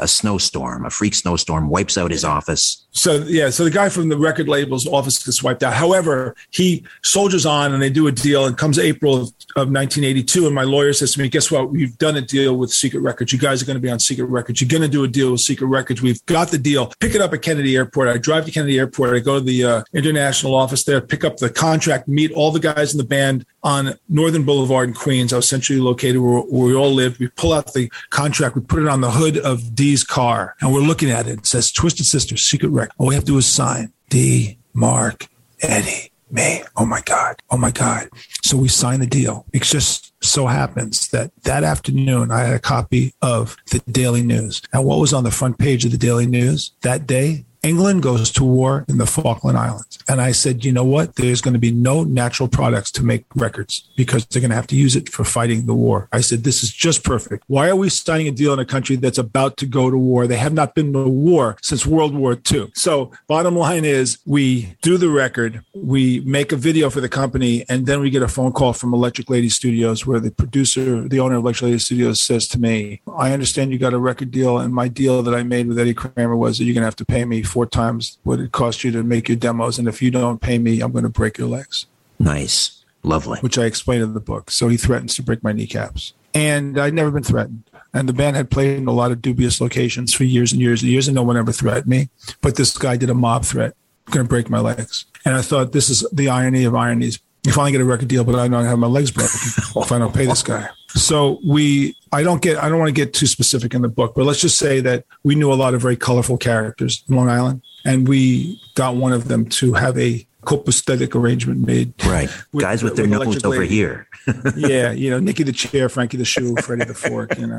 freak snowstorm wipes out his office. So the guy from the record label's office gets wiped out. However, he soldiers on, and they do a deal, and comes April of 1982, and my lawyer says to me, "Guess what? We've done a deal with Secret Records. You guys are going to be on Secret Records. You're going to do a deal with Secret Records. We've got the deal. Pick it up at Kennedy Airport." I drive to Kennedy Airport. I go to the international office there, pick up the contract, meet all the guys in the band on Northern Boulevard in Queens. I was centrally located where we all lived. We pull out the contract. We put it on the hood of Dee's car, and we're looking at it. It says Twisted Sister, Secret Records. All we have to do is sign. Dee, Mark, Eddie, me. Oh, my God. Oh, my God. So we signed the deal. It just so happens that that afternoon, I had a copy of the Daily News. And what was on the front page of the Daily News that day? England goes to war in the Falkland Islands. And I said, you know what? There's going to be no natural products to make records because they're going to have to use it for fighting the war. I said, this is just perfect. Why are we signing a deal in a country that's about to go to war? They have not been to war since World War II. So bottom line is we do the record, we make a video for the company, and then we get a phone call from Electric Lady Studios where the producer, the owner of Electric Lady Studios says to me, I understand you got a record deal, and my deal that I made with Eddie Kramer was that you're going to have to pay me 4 times what it cost you to make your demos. And if you don't pay me, I'm going to break your legs. Nice. Lovely. Which I explained in the book. So he threatens to break my kneecaps. And I'd never been threatened. And the band had played in a lot of dubious locations for years and years and years, and no one ever threatened me. But this guy did a mob threat. I'm going to break my legs. And I thought, this is the irony of ironies. You finally get a record deal, but I don't have my legs broken if I don't pay this guy. So I don't want to get too specific in the book, but let's just say that we knew a lot of very colorful characters in Long Island, and we got one of them to have a copacetic arrangement made. Right. Guys with their knuckles over here. Yeah. You know, Nicky the chair, Frankie the shoe, Freddie the fork, you know.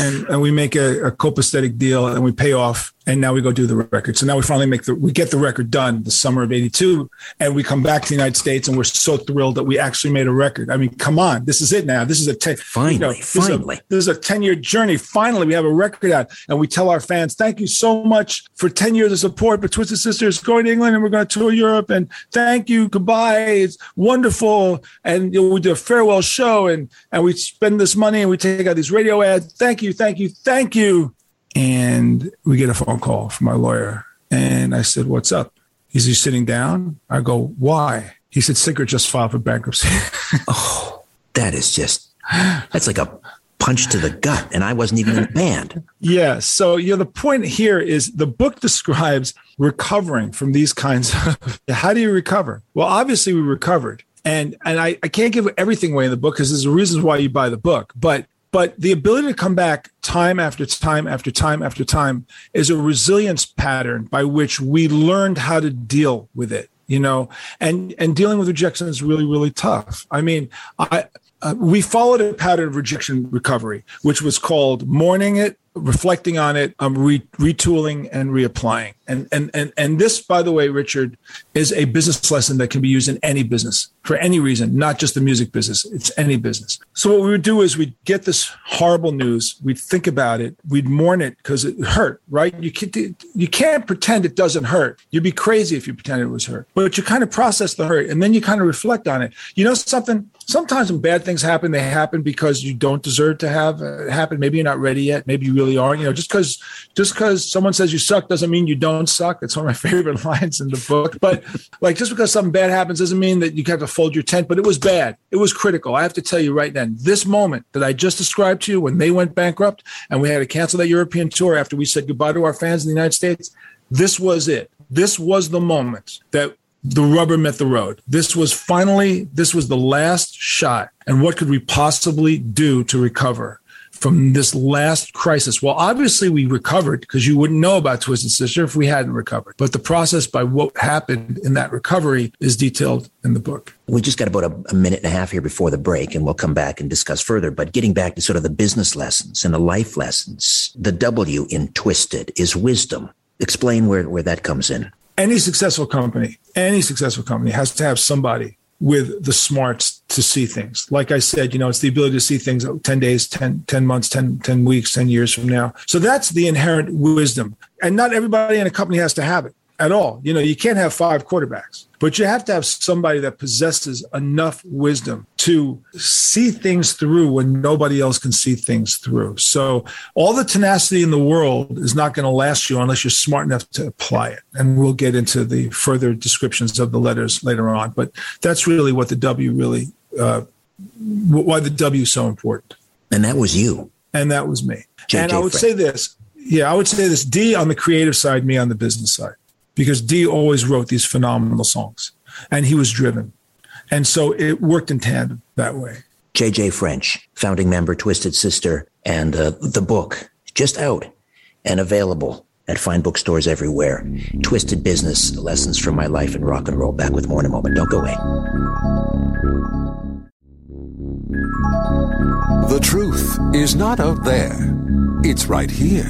And we make a copacetic deal and we pay off. And now we go do the record. So now we finally we get the record done the summer of 82. And we come back to the United States and we're so thrilled that we actually made a record. I mean, come on. This is it now. This is a this is a 10-year journey. Finally, we have a record out. And we tell our fans, thank you so much for 10 years of support. But Twisted Sister is going to England and we're going to tour Europe. And thank you. Goodbye. It's wonderful. And you know, we do a farewell show. And we spend this money and we take out these radio ads. Thank you. Thank you. Thank you. And we get a phone call from my lawyer. And I said, what's up? He said, you sitting down? I go, why? He said, Secret just filed for bankruptcy. Oh, that is just, that's like a punch to the gut. And I wasn't even in the band. Yeah. So, you know, the point here is the book describes recovering from these kinds of, how do you recover? Well, obviously we recovered. And I can't give everything away in the book because there's a reason why you buy the book. But the ability to come back time after time after time after time is a resilience pattern by which we learned how to deal with it, you know, and dealing with rejection is really, really tough. I mean, we followed a pattern of rejection recovery, which was called mourning it, reflecting on it, retooling and reapplying. And this, by the way, Richard, is a business lesson that can be used in any business for any reason, not just the music business. It's any business. So what we would do is we'd get this horrible news. We'd think about it. We'd mourn it because it hurt, right? You can't pretend it doesn't hurt. You'd be crazy if you pretended it was hurt. But you kind of process the hurt and then you kind of reflect on it. You know something? Sometimes when bad things happen, they happen because you don't deserve to have it happen. Maybe you're not ready yet. Maybe you really aren't. You know, just because someone says you suck doesn't mean you don't suck. That's one of my favorite lines in the book. But like, just because something bad happens doesn't mean that you have to fold your tent. But it was bad. It was critical. I have to tell you right then, this moment that I just described to you when they went bankrupt and we had to cancel that European tour after we said goodbye to our fans in the United States, this was it. This was the moment that the rubber met the road. This was the last shot. And what could we possibly do to recover from this last crisis? Well, obviously we recovered because you wouldn't know about Twisted Sister if we hadn't recovered. But the process by what happened in that recovery is detailed in the book. We just got about a minute and a half here before the break, and we'll come back and discuss further. But getting back to sort of the business lessons and the life lessons, the W in Twisted is wisdom. Explain where that comes in. Any successful company has to have somebody with the smarts to see things. Like I said, you know, it's the ability to see things 10 days, 10 months, 10 weeks, 10 years from now. So that's the inherent wisdom. And not everybody in a company has to have it at all. You know, you can't have 5 quarterbacks, but you have to have somebody that possesses enough wisdom to see things through when nobody else can see things through. So all the tenacity in the world is not going to last you unless you're smart enough to apply it. And we'll get into the further descriptions of the letters later on. But that's really what the W really, why the W is so important. And that was you. And that was me. Jay and Jay I would Frank. Say this. Yeah, I would say this. D on the creative side, me on the business side. Because Dee always wrote these phenomenal songs and he was driven. And so it worked in tandem that way. Jay Jay French, founding member, Twisted Sister, and the book just out and available at fine bookstores everywhere. Twisted Business, Lessons from My Life in Rock and Roll. Back with more in a moment. Don't go away. The truth is not out there. It's right here.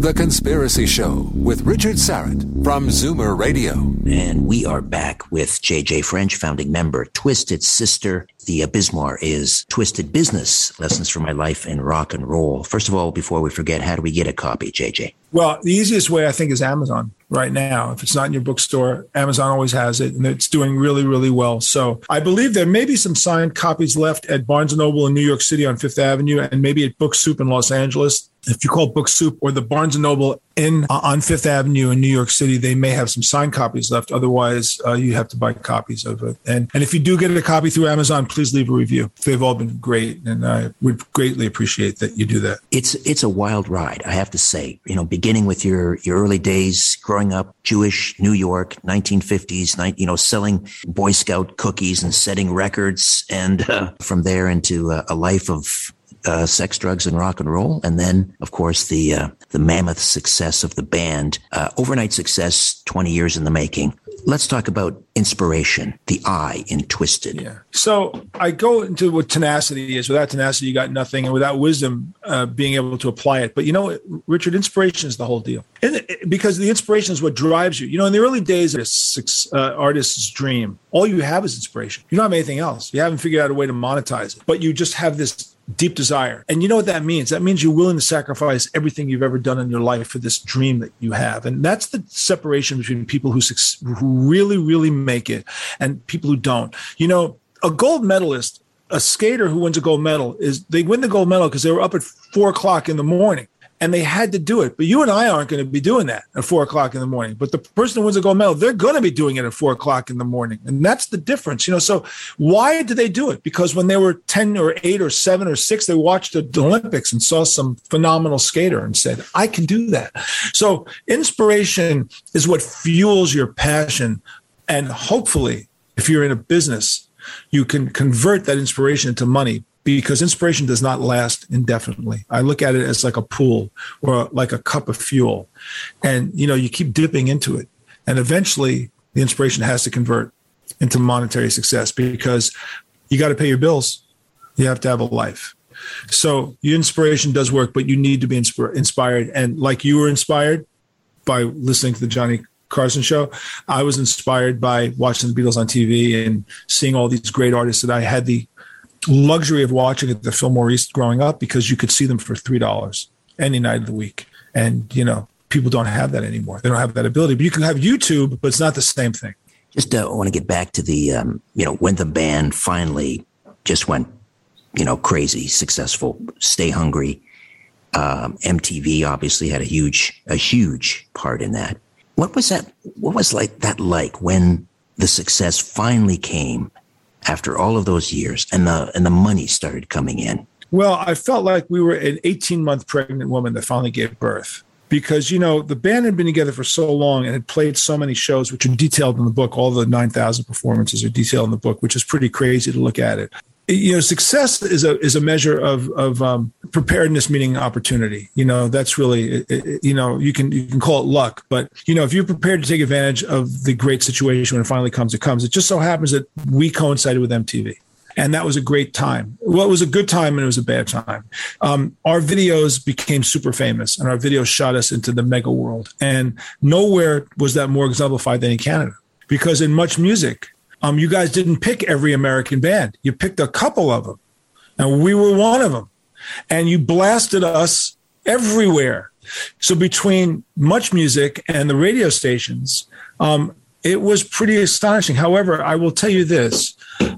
The Conspiracy Show with Richard Syrett from Zoomer Radio. And we are back with Jay Jay French, founding member, Twisted Sister. The Abysmar is Twisted Business, Lessons from My Life in Rock and Roll. First of all, before we forget, how do we get a copy, JJ? Well, the easiest way, I think, is Amazon right now. If it's not in your bookstore, Amazon always has it, and it's doing really, really well. So I believe there may be some signed copies left at Barnes & Noble in New York City on Fifth Avenue, and maybe at Book Soup in Los Angeles. If you call Book Soup or the Barnes & Noble on Fifth Avenue in New York City, they may have some signed copies left. Otherwise, you have to buy copies of it. And if you do get a copy through Amazon, please leave a review. They've all been great, and I would greatly appreciate that you do that. It's a wild ride, I have to say. You know, beginning with your early days, growing up Jewish, New York, 1950s, selling Boy Scout cookies and setting records, and from there into a life of sex, drugs, and rock and roll. And then, of course, the mammoth success of the band, overnight success, 20 years in the making. Let's talk about inspiration, the I in Twisted. Yeah. So I go into what tenacity is. Without tenacity, you got nothing. And without wisdom, being able to apply it. But you know, Richard, inspiration is the whole deal. And because the inspiration is what drives you. You know, in the early days of an artist's dream, all you have is inspiration. You don't have anything else. You haven't figured out a way to monetize it. But you just have this deep desire. And you know what that means? That means you're willing to sacrifice everything you've ever done in your life for this dream that you have. And that's the separation between people who really, really make it and people who don't. You know, a gold medalist, a skater who wins a gold medal, they win the gold medal because they were up at 4:00 in the morning. And they had to do it. But you and I aren't going to be doing that at 4:00 in the morning. But the person who wins a gold medal, they're going to be doing it at 4:00 in the morning. And that's the difference. You know, so why do they do it? Because when they were 10 or 8 or 7 or 6, they watched the Olympics and saw some phenomenal skater and said, I can do that. So inspiration is what fuels your passion. And hopefully, if you're in a business, you can convert that inspiration into money. Because inspiration does not last indefinitely. I look at it as like a pool or like a cup of fuel. And, you know, you keep dipping into it. And eventually the inspiration has to convert into monetary success because you got to pay your bills. You have to have a life. So your inspiration does work, but you need to be inspired. And like you were inspired by listening to the Johnny Carson show, I was inspired by watching the Beatles on TV and seeing all these great artists that I had the luxury of watching at the Fillmore East growing up, because you could see them for $3 any night of the week. And, you know, people don't have that anymore. They don't have that ability. But you can have YouTube, but it's not the same thing. Just want to get back to the, when the band finally just went, crazy, successful, Stay Hungry. MTV obviously had a huge part in that. What was that like when the success finally came? After all of those years and the money started coming in? Well, I felt like we were an 18-month pregnant woman that finally gave birth because, you know, the band had been together for so long and had played so many shows, which are detailed in the book. All the 9,000 performances are detailed in the book, which is pretty crazy to look at it. You know, success is a measure of preparedness, meaning opportunity. You know, that's really, you can call it luck, but you know, if you're prepared to take advantage of the great situation when it finally comes, it comes. It just so happens that we coincided with MTV, and that was a great time. Well, it was a good time and it was a bad time. Our videos became super famous, and our videos shot us into the mega world. And nowhere was that more exemplified than in Canada, because in Much Music, you guys didn't pick every American band. You picked a couple of them, and we were one of them. And you blasted us everywhere. So between Much Music and the radio stations, it was pretty astonishing. However, I will tell you this.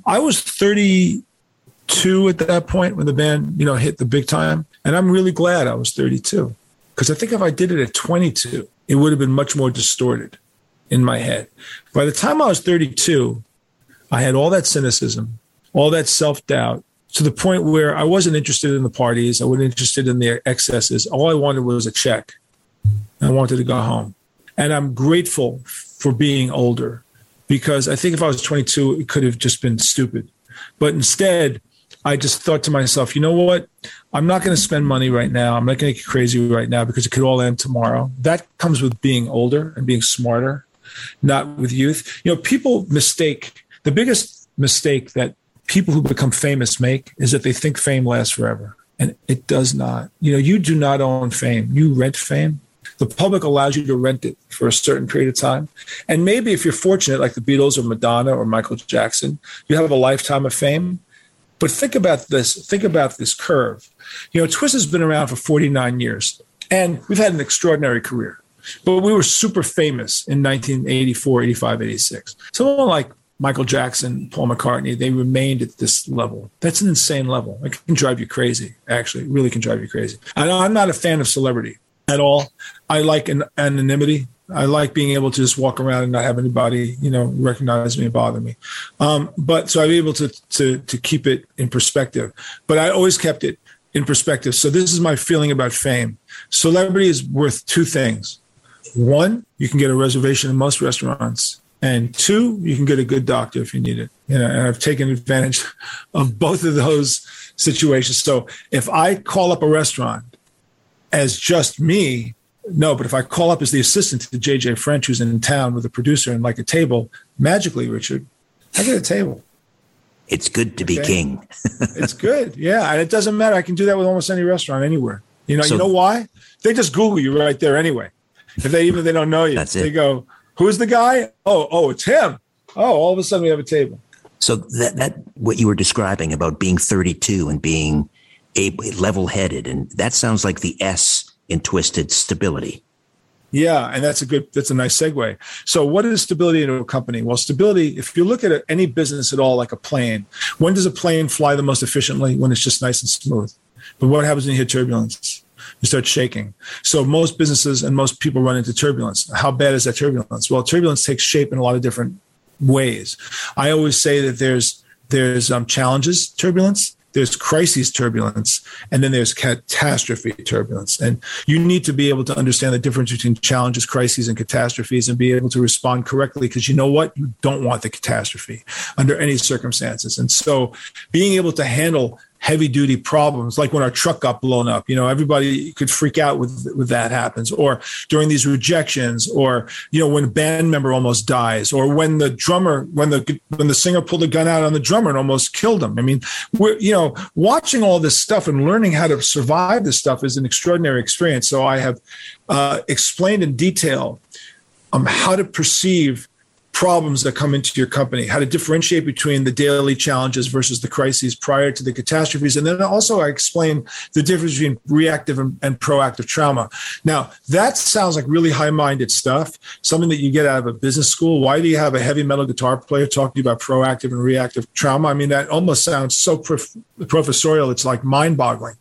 I was 32 at that point when the band, hit the big time. And I'm really glad I was 32, because I think if I did it at 22, it would have been much more distorted in my head. By the time I was 32, I had all that cynicism, all that self-doubt, to the point where I wasn't interested in the parties. I wasn't interested in their excesses. All I wanted was a check. I wanted to go home. And I'm grateful for being older because I think if I was 22, it could have just been stupid. But instead, I just thought to myself, you know what? I'm not going to spend money right now. I'm not going to get crazy right now because it could all end tomorrow. That comes with being older and being smarter, not with youth. You know, people mistake – the biggest mistake that people who become famous make is that they think fame lasts forever, and it does not. You know, you do not own fame. You rent fame. The public allows you to rent it for a certain period of time. And maybe if you're fortunate, like the Beatles or Madonna or Michael Jackson, you have a lifetime of fame. But think about this. Think about this curve. You know, Twist has been around for 49 years, and we've had an extraordinary career. But we were super famous in 1984, 85, 86. Someone like Michael Jackson, Paul McCartney, they remained at this level. That's an insane level. It can drive you crazy, actually. It really can drive you crazy. And I'm not a fan of celebrity at all. I like anonymity. I like being able to just walk around and not have anybody, you know, recognize me and bother me. But so I'm able to keep it in perspective. But I always kept it in perspective. So this is my feeling about fame. Celebrity is worth two things. One, you can get a reservation in most restaurants. And two, you can get a good doctor if you need it. You know, and I've taken advantage of both of those situations. So if I call up a restaurant as just me, no, but if I call up as the assistant to Jay Jay French, who's in town with a producer and like a table, magically, Richard, I get a table. It's good to be king. It's good. Yeah. And it doesn't matter. I can do that with almost any restaurant anywhere. You know, so, you know why? They just Google you right there anyway. If they even they don't know you, they go, who's the guy? Oh, it's him. Oh, all of a sudden we have a table. So that what you were describing about being 32 and being level-headed, and that sounds like the S in Twisted, stability. Yeah, and that's a nice segue. So what is stability in a company? Well, stability, if you look at any business at all, like a plane, when does a plane fly the most efficiently? When it's just nice and smooth. But what happens when you hit turbulence? You start shaking. So most businesses and most people run into turbulence. How bad is that turbulence? Well, turbulence takes shape in a lot of different ways. I always say that there's challenges, turbulence, there's crises, turbulence, and then there's catastrophe, turbulence. And you need to be able to understand the difference between challenges, crises, and catastrophes and be able to respond correctly because you know what? You don't want the catastrophe under any circumstances. And so being able to handle heavy-duty problems, like when our truck got blown up. You know, everybody could freak out with that happens, or during these rejections, or, you know, when a band member almost dies, or when the drummer, when the singer pulled a gun out on the drummer and almost killed him. I mean, we're, you know, watching all this stuff and learning how to survive this stuff is an extraordinary experience. So I have explained in detail how to perceive problems that come into your company, how to differentiate between the daily challenges versus the crises prior to the catastrophes. And then also I explain the difference between reactive and proactive trauma. Now, that sounds like really high-minded stuff, something that you get out of a business school. Why do you have a heavy metal guitar player talking to you about proactive and reactive trauma? I mean, that almost sounds so professorial. It's like mind-boggling.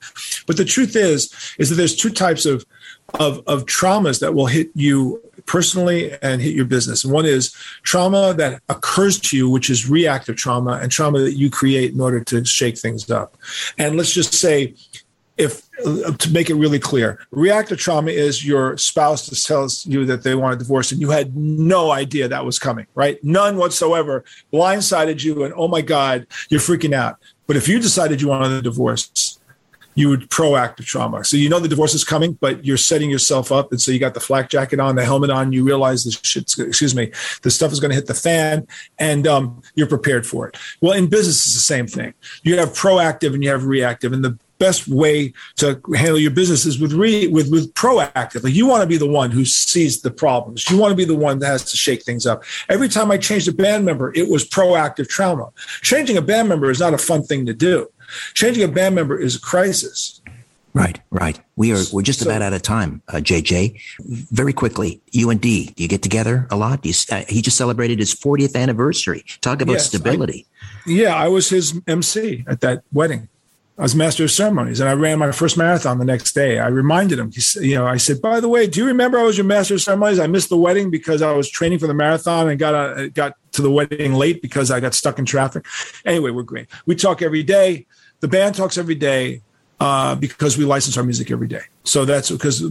But the truth is that there's two types of traumas that will hit you personally and hit your business. And one is trauma that occurs to you, which is reactive trauma, and trauma that you create in order to shake things up. And let's just say, if to make it really clear, reactive trauma is your spouse tells you that they want a divorce and you had no idea that was coming, right? None whatsoever, blindsided you, and oh my God, you're freaking out. But if you decided you wanted a divorce, you would proactive trauma. So you know the divorce is coming, but you're setting yourself up. And so you got the flak jacket on, the helmet on, you realize the stuff is going to hit the fan, and you're prepared for it. Well, in business, it's the same thing. You have proactive and you have reactive. And the best way to handle your business is with proactive. Like, you want to be the one who sees the problems. You want to be the one that has to shake things up. Every time I changed a band member, it was proactive trauma. Changing a band member is not a fun thing to do. Changing a band member is a crisis. Right. We're just about out of time, JJ. Very quickly, you and Dee, do you get together a lot? He just celebrated his 40th anniversary. Talk about stability. I was his MC at that wedding. I was master of ceremonies, and I ran my first marathon the next day. I reminded him, you know, I said, by the way, do you remember I was your master of ceremonies? I missed the wedding because I was training for the marathon and got to the wedding late because I got stuck in traffic. Anyway, we're great. We talk every day. The band talks every day because we license our music every day. So that's because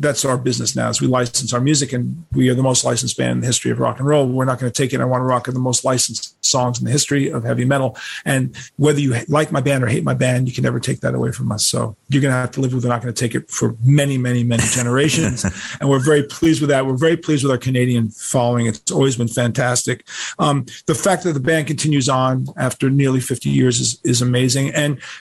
that's our business now, is we license our music, and we are the most licensed band in the history of rock and roll. We're not going to take it. I want to rock the most licensed songs in the history of heavy metal. And whether you like my band or hate my band, you can never take that away from us. So you're going to have to live with it. We're not going to take it for many, many, many generations. And we're very pleased with that. We're very pleased with our Canadian following. It's always been fantastic. The fact that the band continues on after nearly 50 years is amazing.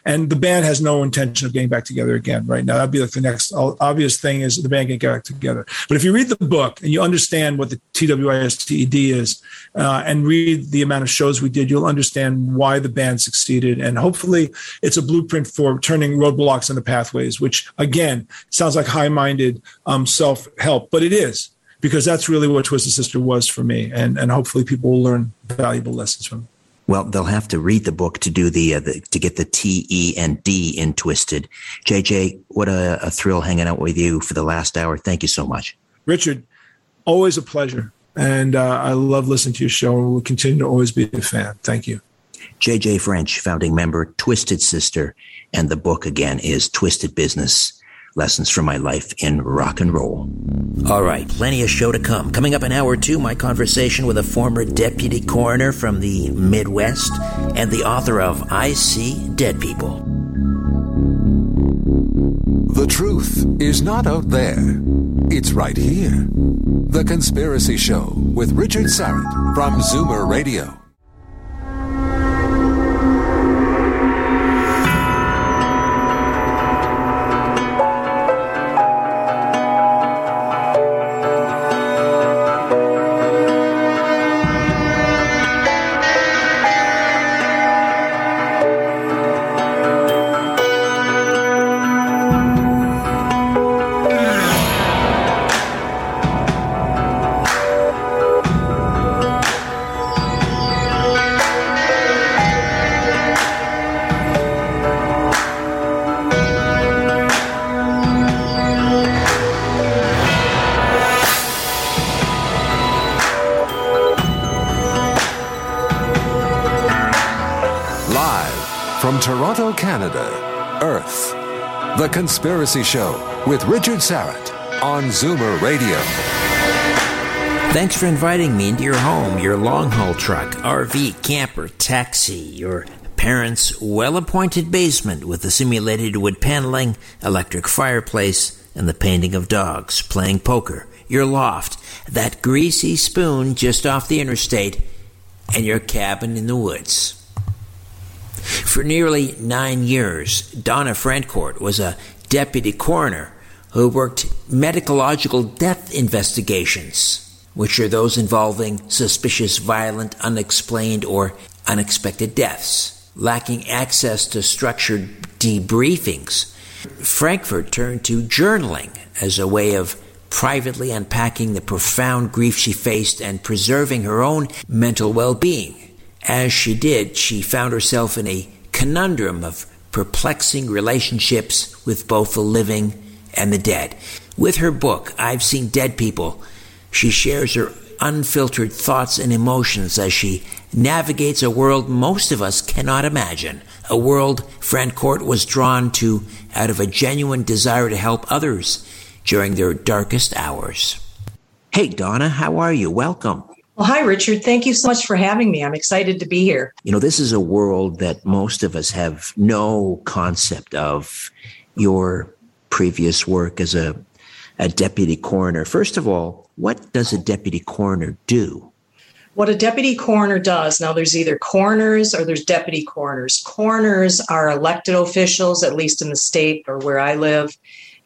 And the band has no intention of getting back together again right now. That'd be like the next obvious thing, is the band can get back together. But if you read the book and you understand what the TWISTED is, and read the amount of shows we did, you'll understand why the band succeeded. And hopefully it's a blueprint for turning roadblocks into pathways, which again, sounds like high-minded self-help, but it is, because that's really what Twisted Sister was for me. And hopefully people will learn valuable lessons from it. Well, they'll have to read the book to do to get the T, E, and D in Twisted. JJ, what a thrill hanging out with you for the last hour. Thank you so much, Richard. Always a pleasure, and I love listening to your show, and will continue to always be a fan. Thank you, JJ French, founding member, Twisted Sister, and the book again is Twisted Business: Lessons from My Life in Rock and Roll. All right, plenty of show to come. Coming up in hour two, my conversation with a former deputy coroner from the Midwest and the author of I See Dead People. The truth is not out there. It's right here. The Conspiracy Show with Richard Syrett from Zoomer Radio. The Conspiracy Show with Richard Syrett on Zoomer Radio. Thanks for inviting me into your home, your long-haul truck, RV, camper, taxi, your parents' well-appointed basement with the simulated wood paneling, electric fireplace, and the painting of dogs, playing poker, your loft, that greasy spoon just off the interstate, and your cabin in the woods. For nearly 9 years, Donna Francart was a deputy coroner who worked medical death investigations, which are those involving suspicious, violent, unexplained, or unexpected deaths. Lacking access to structured debriefings, Francart turned to journaling as a way of privately unpacking the profound grief she faced and preserving her own mental well-being. As she did, she found herself in a conundrum of perplexing relationships with both the living and the dead. With her book, I've Seen Dead People, she shares her unfiltered thoughts and emotions as she navigates a world most of us cannot imagine, a world Francart was drawn to out of a genuine desire to help others during their darkest hours. Hey, Donna, how are you? Welcome. Well, hi, Richard. Thank you so much for having me. I'm excited to be here. You know, this is a world that most of us have no concept of. Your previous work as a deputy coroner. First of all, what does a deputy coroner do? What a deputy coroner does, now there's either coroners or there's deputy coroners. Coroners are elected officials, at least in the state or where I live.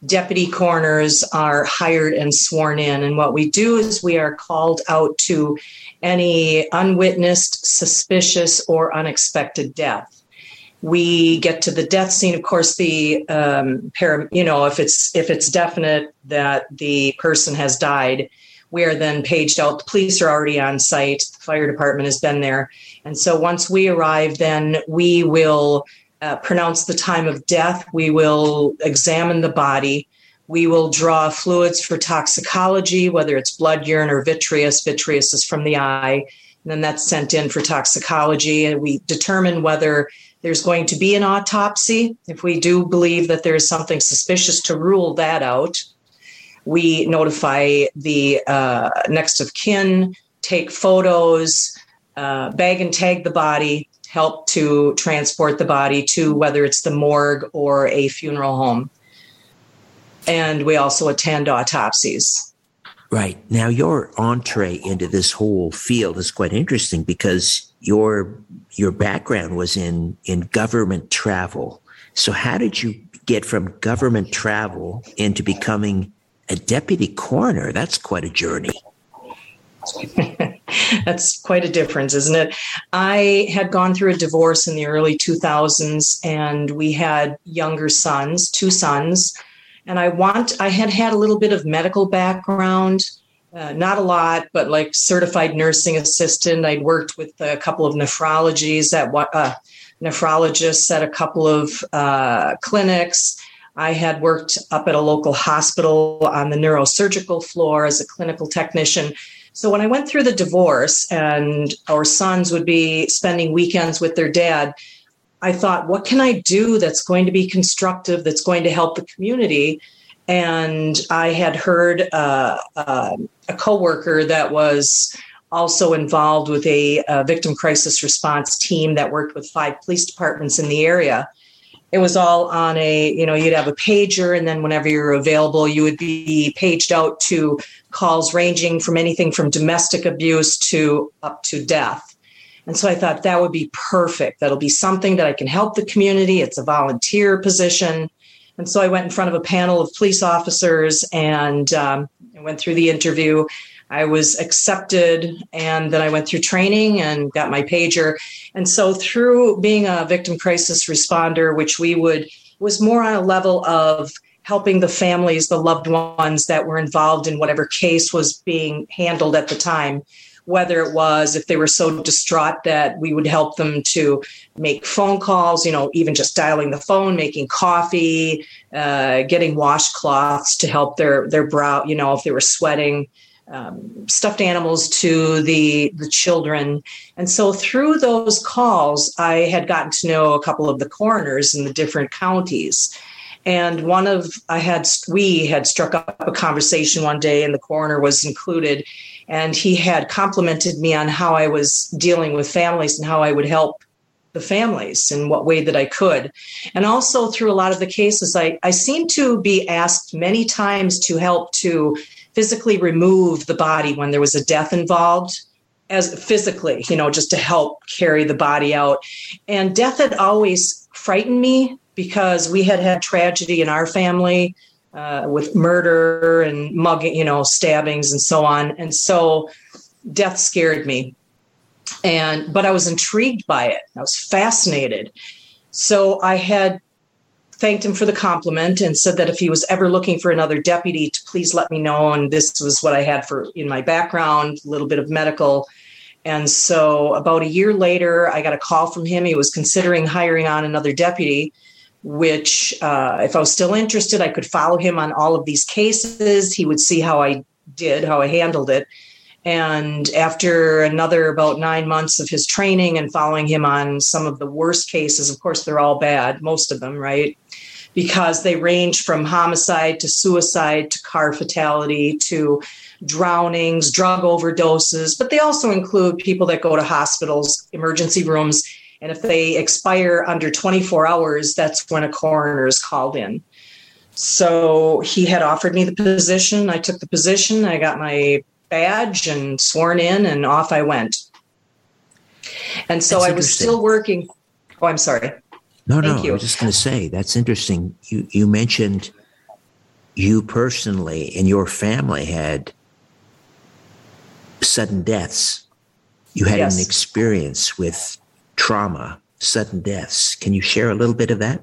Deputy coroners are hired and sworn in. And what we do is we are called out to any unwitnessed, suspicious, or unexpected death. We get to the death scene. Of course, the if it's definite that the person has died, we are then paged out. The police are already on site. The fire department has been there. And so once we arrive, then we will pronounce the time of death. We will examine the body. We will draw fluids for toxicology, whether it's blood, urine, or vitreous. Vitreous is from the eye. And then that's sent in for toxicology, and we determine whether there's going to be an autopsy. If we do believe that there is something suspicious to rule that out, we notify the next of kin, take photos, bag and tag the body, help to transport the body to whether it's the morgue or a funeral home. And we also attend autopsies. Right. Now, your entree into this whole field is quite interesting because your background was in government travel. So how did you get from government travel into becoming a deputy coroner? That's quite a journey. That's quite a difference, isn't it? I had gone through a divorce in the early 2000s, and we had younger sons, two sons. And I had had a little bit of medical background, not a lot, but like certified nursing assistant. I'd worked with a couple of nephrologists at a couple of clinics. I had worked up at a local hospital on the neurosurgical floor as a clinical technician. So when I went through the divorce and our sons would be spending weekends with their dad, I thought, what can I do that's going to be constructive, that's going to help the community? And I had heard a coworker that was also involved with a victim crisis response team that worked with 5 police departments in the area. It was all on you'd have a pager, and then whenever you were available, you would be paged out to calls ranging from anything from domestic abuse to up to death. And so I thought that would be perfect. That'll be something that I can help the community. It's a volunteer position. And so I went in front of a panel of police officers and I went through the interview. I was accepted, and then I went through training and got my pager. And so through being a victim crisis responder, which was more on a level of helping the families, the loved ones that were involved in whatever case was being handled at the time, whether it was if they were so distraught that we would help them to make phone calls, even just dialing the phone, making coffee, getting washcloths to help their brow, if they were sweating, stuffed animals to the children. And so through those calls, I had gotten to know a couple of the coroners in the different counties. And we had struck up a conversation one day, and the coroner was included, and he had complimented me on how I was dealing with families and how I would help the families in what way that I could. And also through a lot of the cases, I seem to be asked many times to help to physically remove the body when there was a death involved, as physically, just to help carry the body out. And death had always frightened me, because we had tragedy in our family with murder and mugging, stabbings and so on. And so death scared me. But I was intrigued by it. I was fascinated. So I had thanked him for the compliment and said that if he was ever looking for another deputy, to please let me know. And this was what I had in my background, a little bit of medical. And so about a year later, I got a call from him. He was considering hiring on another deputy, which if I was still interested, I could follow him on all of these cases. He would see how I handled it. And after another about 9 months of his training and following him on some of the worst cases, of course, they're all bad, most of them, right? Because they range from homicide to suicide to car fatality to drownings, drug overdoses, but they also include people that go to hospitals, emergency rooms. And if they expire under 24 hours, that's when a coroner is called in. So he had offered me the position. I took the position. I got my badge and sworn in, and off I went. And so I was still working. Oh, I'm sorry. No. Thank you. I was just going to say, that's interesting. You mentioned you personally and your family had sudden deaths. You had an experience with trauma, sudden deaths. Can you share a little bit of that?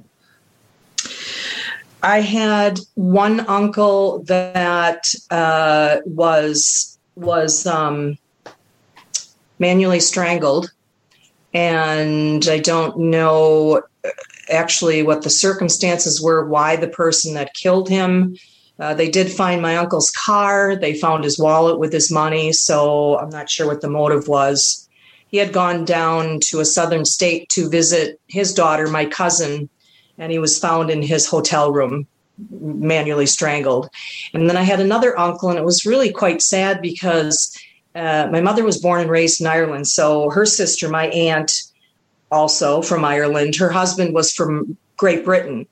I had one uncle that was manually strangled, and I don't know actually what the circumstances were, why the person that killed him. They did find my uncle's car. They found his wallet with his money, so I'm not sure what the motive was. he had gone down to a southern state to visit his daughter, my cousin, and he was found in his hotel room, manually strangled. And then I had another uncle, and it was really quite sad because my mother was born and raised in Ireland. So her sister, my aunt, also from Ireland, her husband was from Great Britain.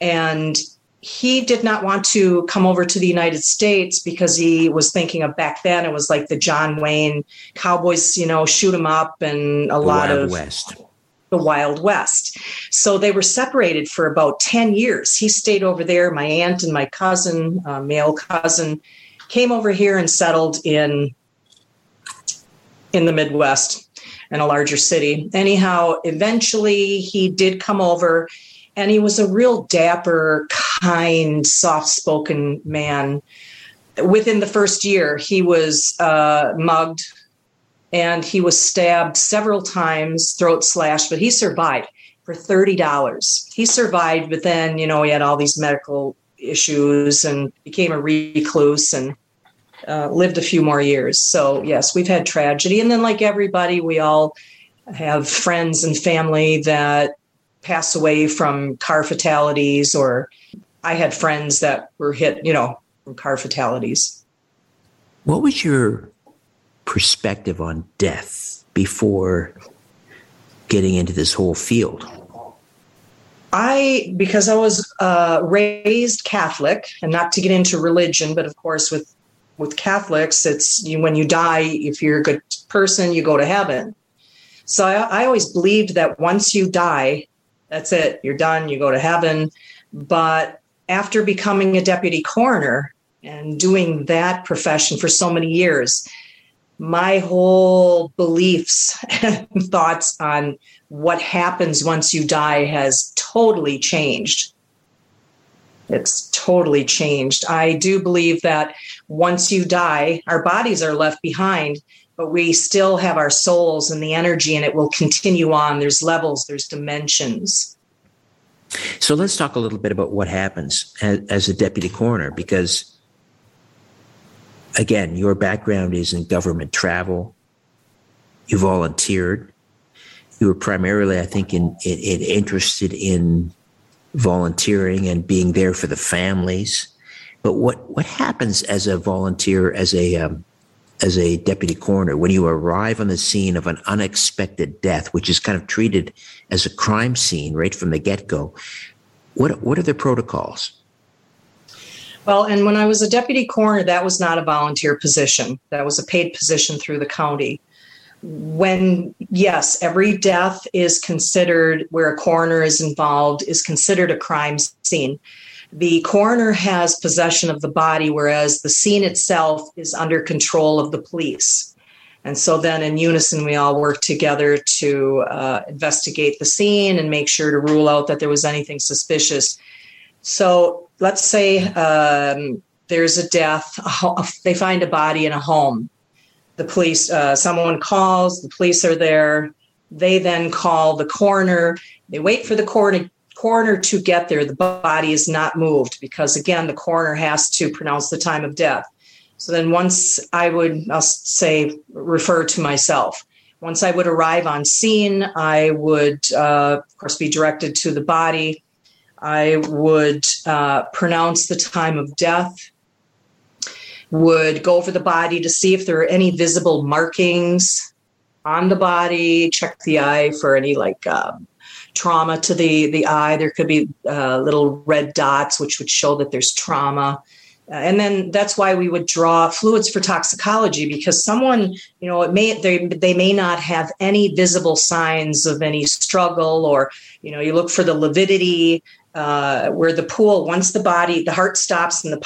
And he did not want to come over to the United States because he was thinking of, back then, it was like the John Wayne cowboys, you know, shoot 'em up and a lot of the Wild West. So they were separated for about 10 years. He stayed over there. My aunt and my cousin, male cousin, came over here and settled in the Midwest in a larger city. Anyhow, eventually he did come over, and he was a real dapper, kind, soft-spoken man. Within the first year, he was mugged, and he was stabbed several times, throat slashed, but he survived for $30. He survived, but then, you know, he had all these medical issues and became a recluse and lived a few more years. So, yes, we've had tragedy. And then, like everybody, we all have friends and family that pass away from car fatalities, or I had friends that were hit, you know, from car fatalities. What was your perspective on death before getting into this whole field? Because I was raised Catholic, and not to get into religion, but of course with Catholics, it's when you die, if you're a good person, you go to heaven. So I always believed that once you die, that's it, you're done, you go to heaven. But after becoming a deputy coroner and doing that profession for so many years, my whole beliefs and thoughts on what happens once you die has totally changed. It's totally changed. I do believe that once you die, our bodies are left behind, but we still have our souls and the energy, and it will continue on. There's levels, there's dimensions. So let's talk a little bit about what happens as a deputy coroner, because again, your background is in government travel. You volunteered. You were primarily, I think, interested in volunteering and being there for the families. But what happens as a volunteer, as a deputy coroner, when you arrive on the scene of an unexpected death, which is kind of treated as a crime scene right from the get-go? What are the protocols? Well, and when I was a deputy coroner, that was not a volunteer position. That was a paid position through the county. Yes, every death is considered, where a coroner is involved, is considered a crime scene. The coroner has possession of the body, whereas the scene itself is under control of the police. And so then in unison, we all work together to investigate the scene and make sure to rule out that there was anything suspicious. So let's say there's a death. They find a body in a home. The police, someone calls, the police are there. They then call the coroner. They wait for the coroner to get there. The body is not moved because, again, the coroner has to pronounce the time of death. So then once refer to myself. Once I would arrive on scene, I would, of course, be directed to the body. I would pronounce the time of death, would go over the body to see if there are any visible markings on the body, check the eye for any trauma to the eye. There could be little red dots, which would show that there's trauma. And then that's why we would draw fluids for toxicology, because someone, you know, they may not have any visible signs of any struggle, or, you know, you look for the lividity. Where the pool, once the heart stops and the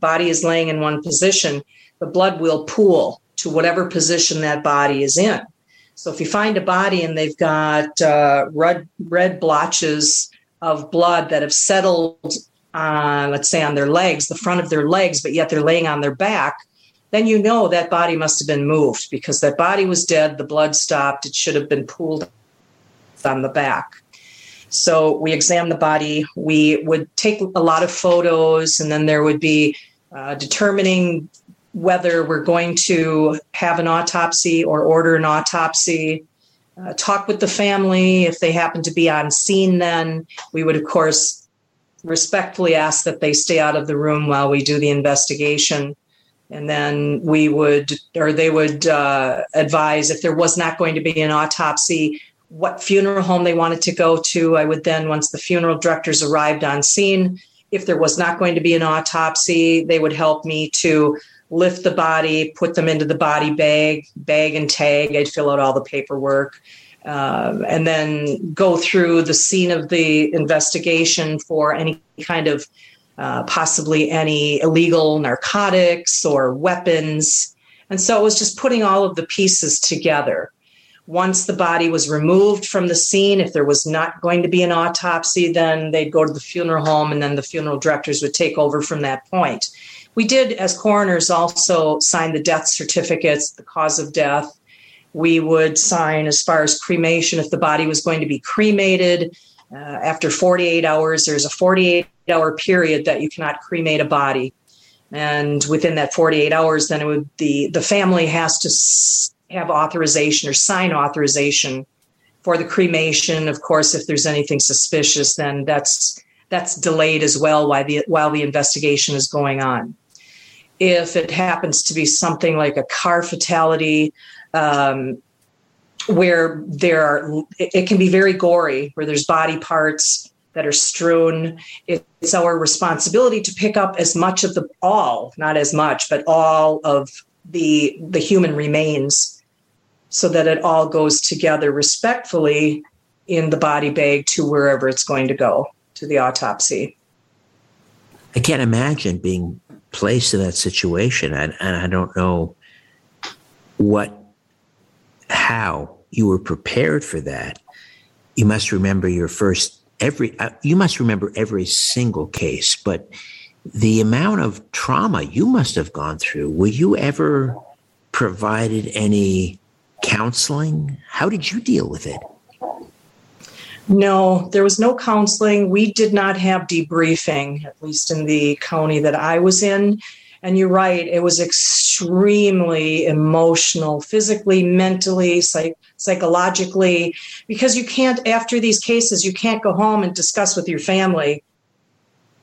body is laying in one position, the blood will pool to whatever position that body is in. So if you find a body and they've got red blotches of blood that have settled, let's say, on their legs, the front of their legs, but yet they're laying on their back, then you know that body must have been moved, because that body was dead, the blood stopped, it should have been pooled on the back. So we examined the body. We would take a lot of photos, and then there would be determining whether we're going to have an autopsy or order an autopsy. talk with the family. If they happened to be on scene then, we would, of course, respectfully ask that they stay out of the room while we do the investigation. And then we would, or they would advise, if there was not going to be an autopsy, what funeral home they wanted to go to. I would then, once the funeral directors arrived on scene, if there was not going to be an autopsy, they would help me to lift the body, put them into the body bag and tag. I'd fill out all the paperwork and then go through the scene of the investigation for any kind of possibly any illegal narcotics or weapons. And so it was just putting all of the pieces together. Once the body was removed from the scene, if there was not going to be an autopsy, then they'd go to the funeral home and then the funeral directors would take over from that point. We did, as coroners, also sign the death certificates, the cause of death. We would sign as far as cremation, if the body was going to be cremated. After 48 hours, there's a 48-hour period that you cannot cremate a body. And within that 48 hours, then it would, the family has to have authorization or sign authorization for the cremation. Of course, if there's anything suspicious, then that's delayed as well while the investigation is going on. If it happens to be something like a car fatality, where it can be very gory, where there's body parts that are strewn. It's our responsibility to pick up as much of all of the human remains so that it all goes together respectfully in the body bag to wherever it's going to go, to the autopsy. I can't imagine being placed in that situation. And I don't know how you were prepared for that. You must remember you must remember every single case, but the amount of trauma you must have gone through, were you ever provided any counseling? How did you deal with it? No, there was no counseling. We did not have debriefing, at least in the county that I was in. And you're right, it was extremely emotional, physically, mentally, psychologically, because you can't, after these cases, you can't go home and discuss with your family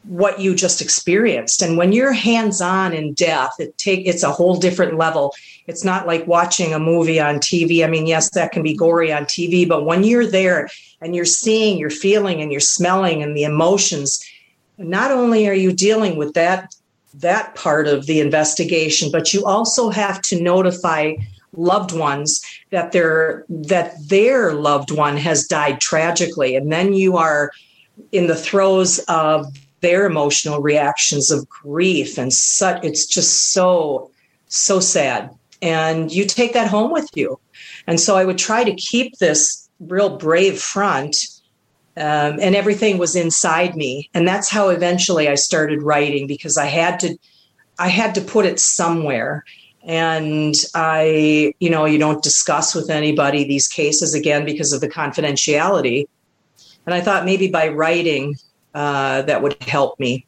what you just experienced. And when you're hands-on in death, it's a whole different level. It's not like watching a movie on TV. I mean, yes, that can be gory on TV, but when you're there and you're seeing, you're feeling, and you're smelling, and the emotions, not only are you dealing with that part of the investigation, but you also have to notify loved ones that their loved one has died tragically. And then you are in the throes of their emotional reactions of grief and such. It's just so, so sad. And you take that home with you. And so I would try to keep this real brave front, and everything was inside me. And that's how eventually I started writing, because I had to put it somewhere. And I, you don't discuss with anybody these cases again because of the confidentiality. And I thought maybe by writing, that would help me.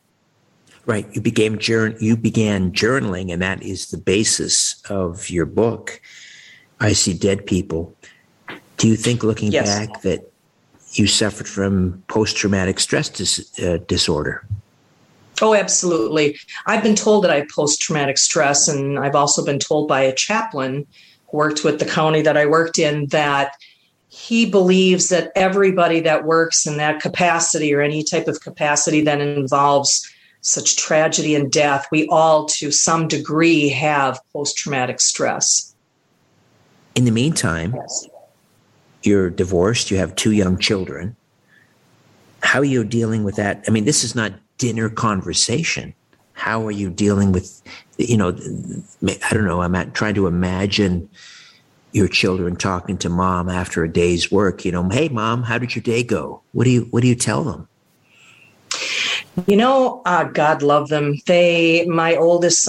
Right. You began journaling, and that is the basis of your book, I See Dead People. Do you think, looking back, that you suffered from post-traumatic stress disorder? Oh, absolutely. I've been told that I have post-traumatic stress, and I've also been told by a chaplain who worked with the county that I worked in that he believes that everybody that works in that capacity or any type of capacity that involves such tragedy and death, we all, to some degree, have post-traumatic stress. In the meantime, yes, you're divorced, you have two young children. How are you dealing with that? I mean, this is not dinner conversation. How are you dealing with, I don't know, I'm trying to imagine your children talking to mom after a day's work, hey mom, how did your day go? What do you tell them? God love them. I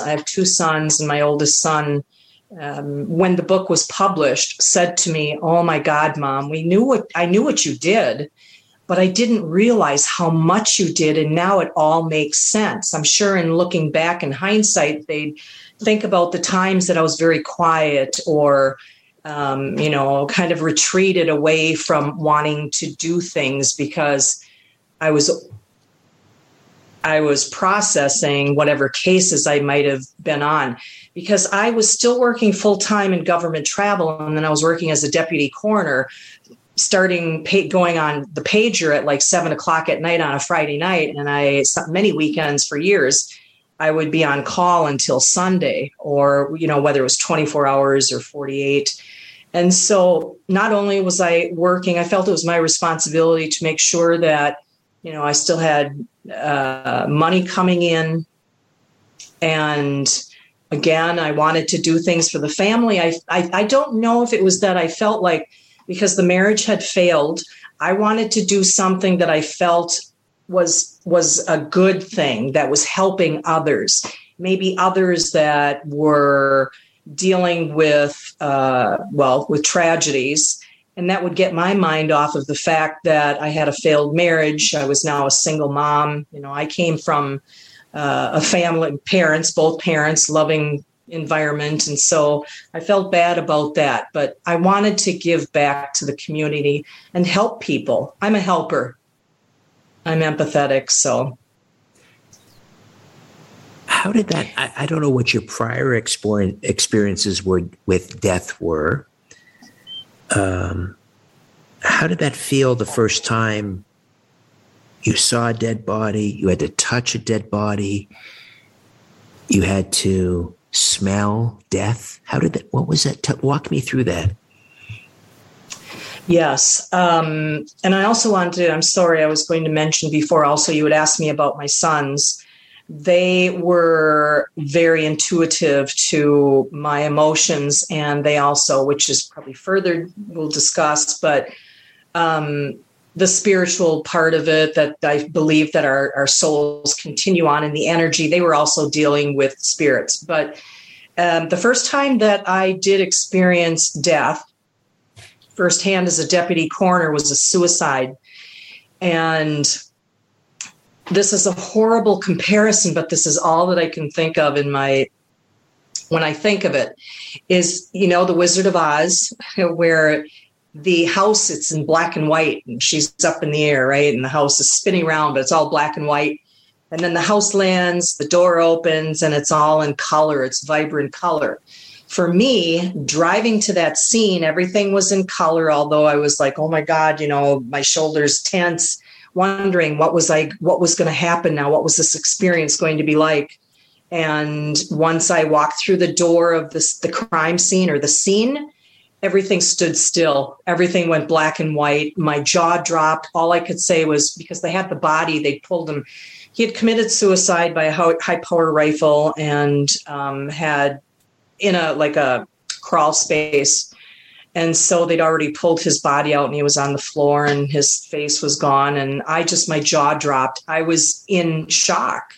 have two sons, and my oldest son, when the book was published, said to me, "Oh my God, mom, I knew what you did, but I didn't realize how much you did. And now it all makes sense." I'm sure in looking back in hindsight, they'd think about the times that I was very quiet or you know, kind of retreated away from wanting to do things because I was processing whatever cases I might have been on, because I was still working full time in government travel. And then I was working as a deputy coroner, starting going on the pager at like 7 o'clock at night on a Friday night. And many weekends for years, I would be on call until Sunday, or, you know, whether it was 24 hours or 48. And so not only was I working, I felt it was my responsibility to make sure that, you know, I still had money coming in. And again, I wanted to do things for the family. I don't know if it was that I felt like, because the marriage had failed, I wanted to do something that I felt was a good thing, that was helping others, maybe others that were dealing with, with tragedies. And that would get my mind off of the fact that I had a failed marriage. I was now a single mom. You know, I came from a family, both parents, loving environment. And so I felt bad about that, but I wanted to give back to the community and help people. I'm a helper. I'm empathetic. So how did that, I don't know what your prior experiences were with death were. How did that feel the first time you saw a dead body, you had to touch a dead body, you had to smell death? How did that, what was that? Walk me through that. Yes. And I also wanted to, I'm sorry, I was going to mention before also, you would ask me about my sons. They were very intuitive to my emotions, and they also, which is probably further we'll discuss, but the spiritual part of it, that I believe that our souls continue on in the energy, they were also dealing with spirits. But the first time that I did experience death firsthand as a deputy coroner was a suicide. And this is a horrible comparison, but this is all that I can think of when I think of it, is, you know, The Wizard of Oz, where the house, it's in black and white, and she's up in the air, right? And the house is spinning around, but it's all black and white. And then the house lands, the door opens, and it's all in color. It's vibrant color. For me, driving to that scene, everything was in color, although I was like, oh my God, you know, my shoulders tense, wondering what was going to happen now? What was this experience going to be like? And once I walked through the door of the crime scene, or the scene, everything stood still. Everything went black and white. My jaw dropped. All I could say was, because they had the body, they pulled him. He had committed suicide by a high-power rifle, and had in a crawl space. And so they'd already pulled his body out, and he was on the floor, and his face was gone. And my jaw dropped. I was in shock.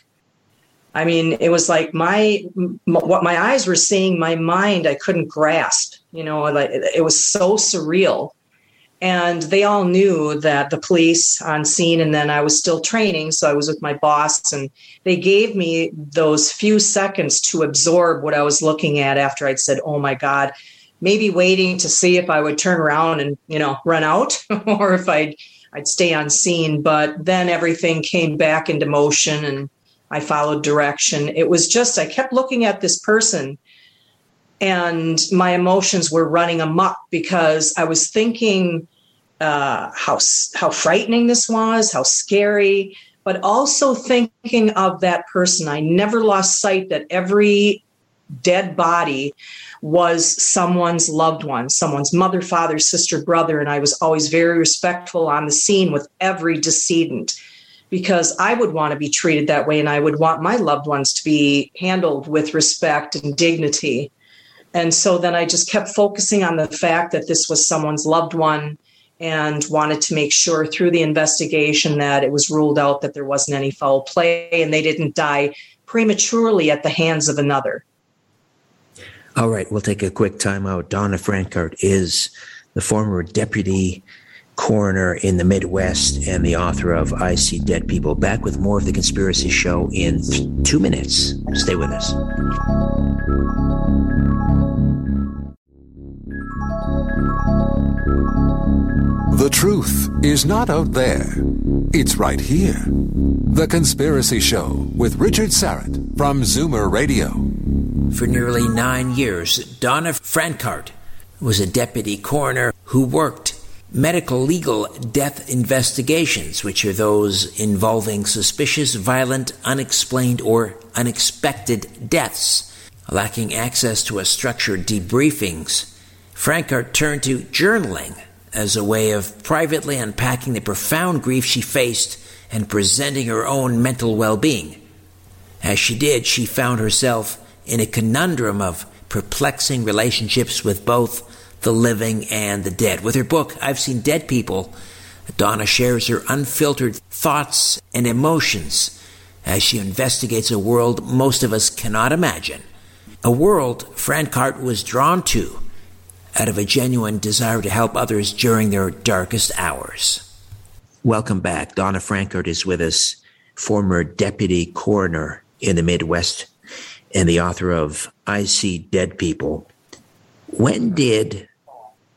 I mean, it was like what my eyes were seeing, my mind, I couldn't grasp, you know, like it was so surreal. And they all knew that, the police on scene, and then I was still training. So I was with my boss, and they gave me those few seconds to absorb what I was looking at after I'd said, oh my God, maybe waiting to see if I would turn around and, you know, run out, or if I'd stay on scene. But then everything came back into motion, and I followed direction. It was just, I kept looking at this person, and my emotions were running amok, because I was thinking how frightening this was, how scary, but also thinking of that person. I never lost sight that every dead body was someone's loved one, someone's mother, father, sister, brother. And I was always very respectful on the scene with every decedent, because I would want to be treated that way, and I would want my loved ones to be handled with respect and dignity. And so then I just kept focusing on the fact that this was someone's loved one, and wanted to make sure through the investigation that it was ruled out that there wasn't any foul play, and they didn't die prematurely at the hands of another. All right, we'll take a quick time out. Donna Francart is the former deputy coroner in the Midwest and the author of I've Seen Dead People. Back with more of The Conspiracy Show in 2 minutes. Stay with us. The truth is not out there. It's right here. The Conspiracy Show with Richard Syrett from Zoomer Radio. For nearly 9 years, Donna Francart was a deputy coroner who worked medical legal death investigations, which are those involving suspicious, violent, unexplained, or unexpected deaths. Lacking access to a structured debriefings, Francart turned to journaling as a way of privately unpacking the profound grief she faced and presenting her own mental well-being. As she did, she found herself in a conundrum of perplexing relationships with both the living and the dead. With her book, I've Seen Dead People, Donna shares her unfiltered thoughts and emotions as she investigates a world most of us cannot imagine, a world Francart was drawn to out of a genuine desire to help others during their darkest hours. Welcome back. Donna Francart is with us, former deputy coroner in the Midwest and the author of I See Dead People. When did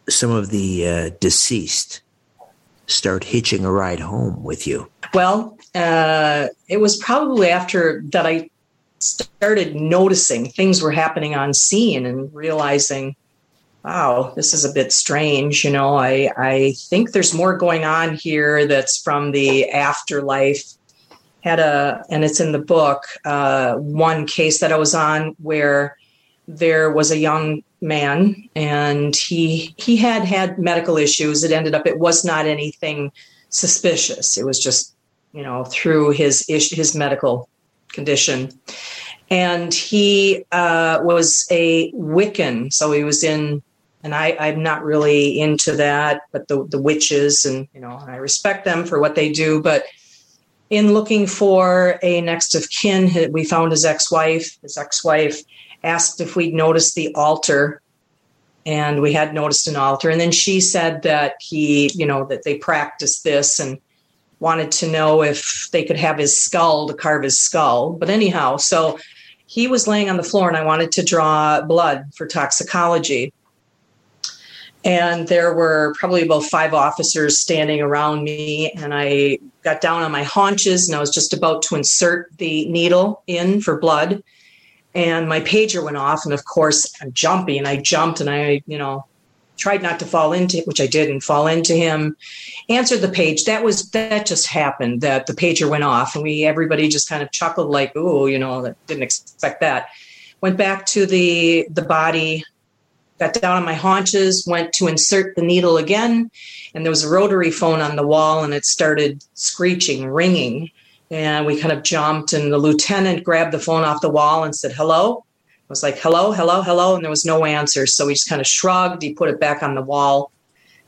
some of the deceased start hitching a ride home with you? Well, it was probably after that I started noticing things were happening on scene and realizing, wow, this is a bit strange. You know, I think there's more going on here that's from the afterlife. And it's in the book, one case that I was on where there was a young man and he had medical issues. It ended up, it was not anything suspicious. It was just, you know, through his medical condition. And he was a Wiccan. So he was in, and I'm not really into that, but the witches, and, you know, I respect them for what they do. But in looking for a next of kin, we found his ex-wife. His ex-wife asked if we'd noticed the altar, and we had noticed an altar. And then she said that he, you know, that they practiced this and wanted to know if they could have his skull to carve his skull. But anyhow, so he was laying on the floor and I wanted to draw blood for toxicology. And there were probably about 5 officers standing around me, and I got down on my haunches and I was just about to insert the needle in for blood. And my pager went off, and of course I'm jumpy, and I jumped and I, you know, tried not to fall into, which I didn't fall into him, answered the page. That just happened, that the pager went off, and everybody just kind of chuckled like, ooh, you know, that didn't expect that. Went back to the body, got down on my haunches, went to insert the needle again. And there was a rotary phone on the wall, and it started screeching, ringing. And we kind of jumped, and the lieutenant grabbed the phone off the wall and said, hello? I was like, hello, hello, hello. And there was no answer. So we just kind of shrugged. He put it back on the wall.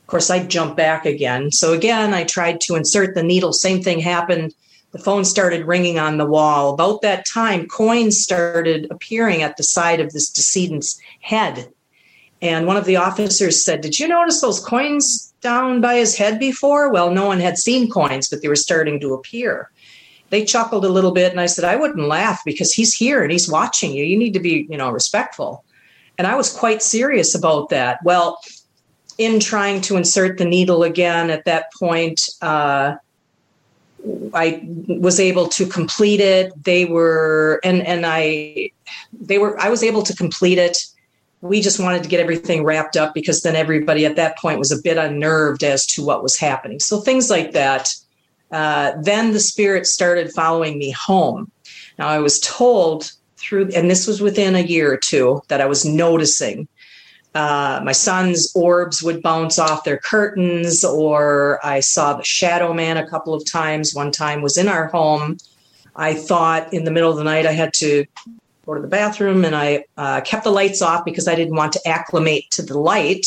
Of course, I jumped back again. So again, I tried to insert the needle. Same thing happened. The phone started ringing on the wall. About that time, coins started appearing at the side of this decedent's head. And one of the officers said, did you notice those coins down by his head before? Well, no one had seen coins, but they were starting to appear. They chuckled a little bit, and I said, I wouldn't laugh because he's here and he's watching you. You need to be, you know, respectful. And I was quite serious about that. Well, in trying to insert the needle again at that point, I was able to complete it. I was able to complete it. We just wanted to get everything wrapped up because then everybody at that point was a bit unnerved as to what was happening. So things like that. Then the spirit started following me home. Now I was told through, and this was within a year or two, that I was noticing my son's orbs would bounce off their curtains, or I saw the shadow man a couple of times. One time was in our home. I thought in the middle of the night I had to go to the bathroom, and I kept the lights off because I didn't want to acclimate to the light.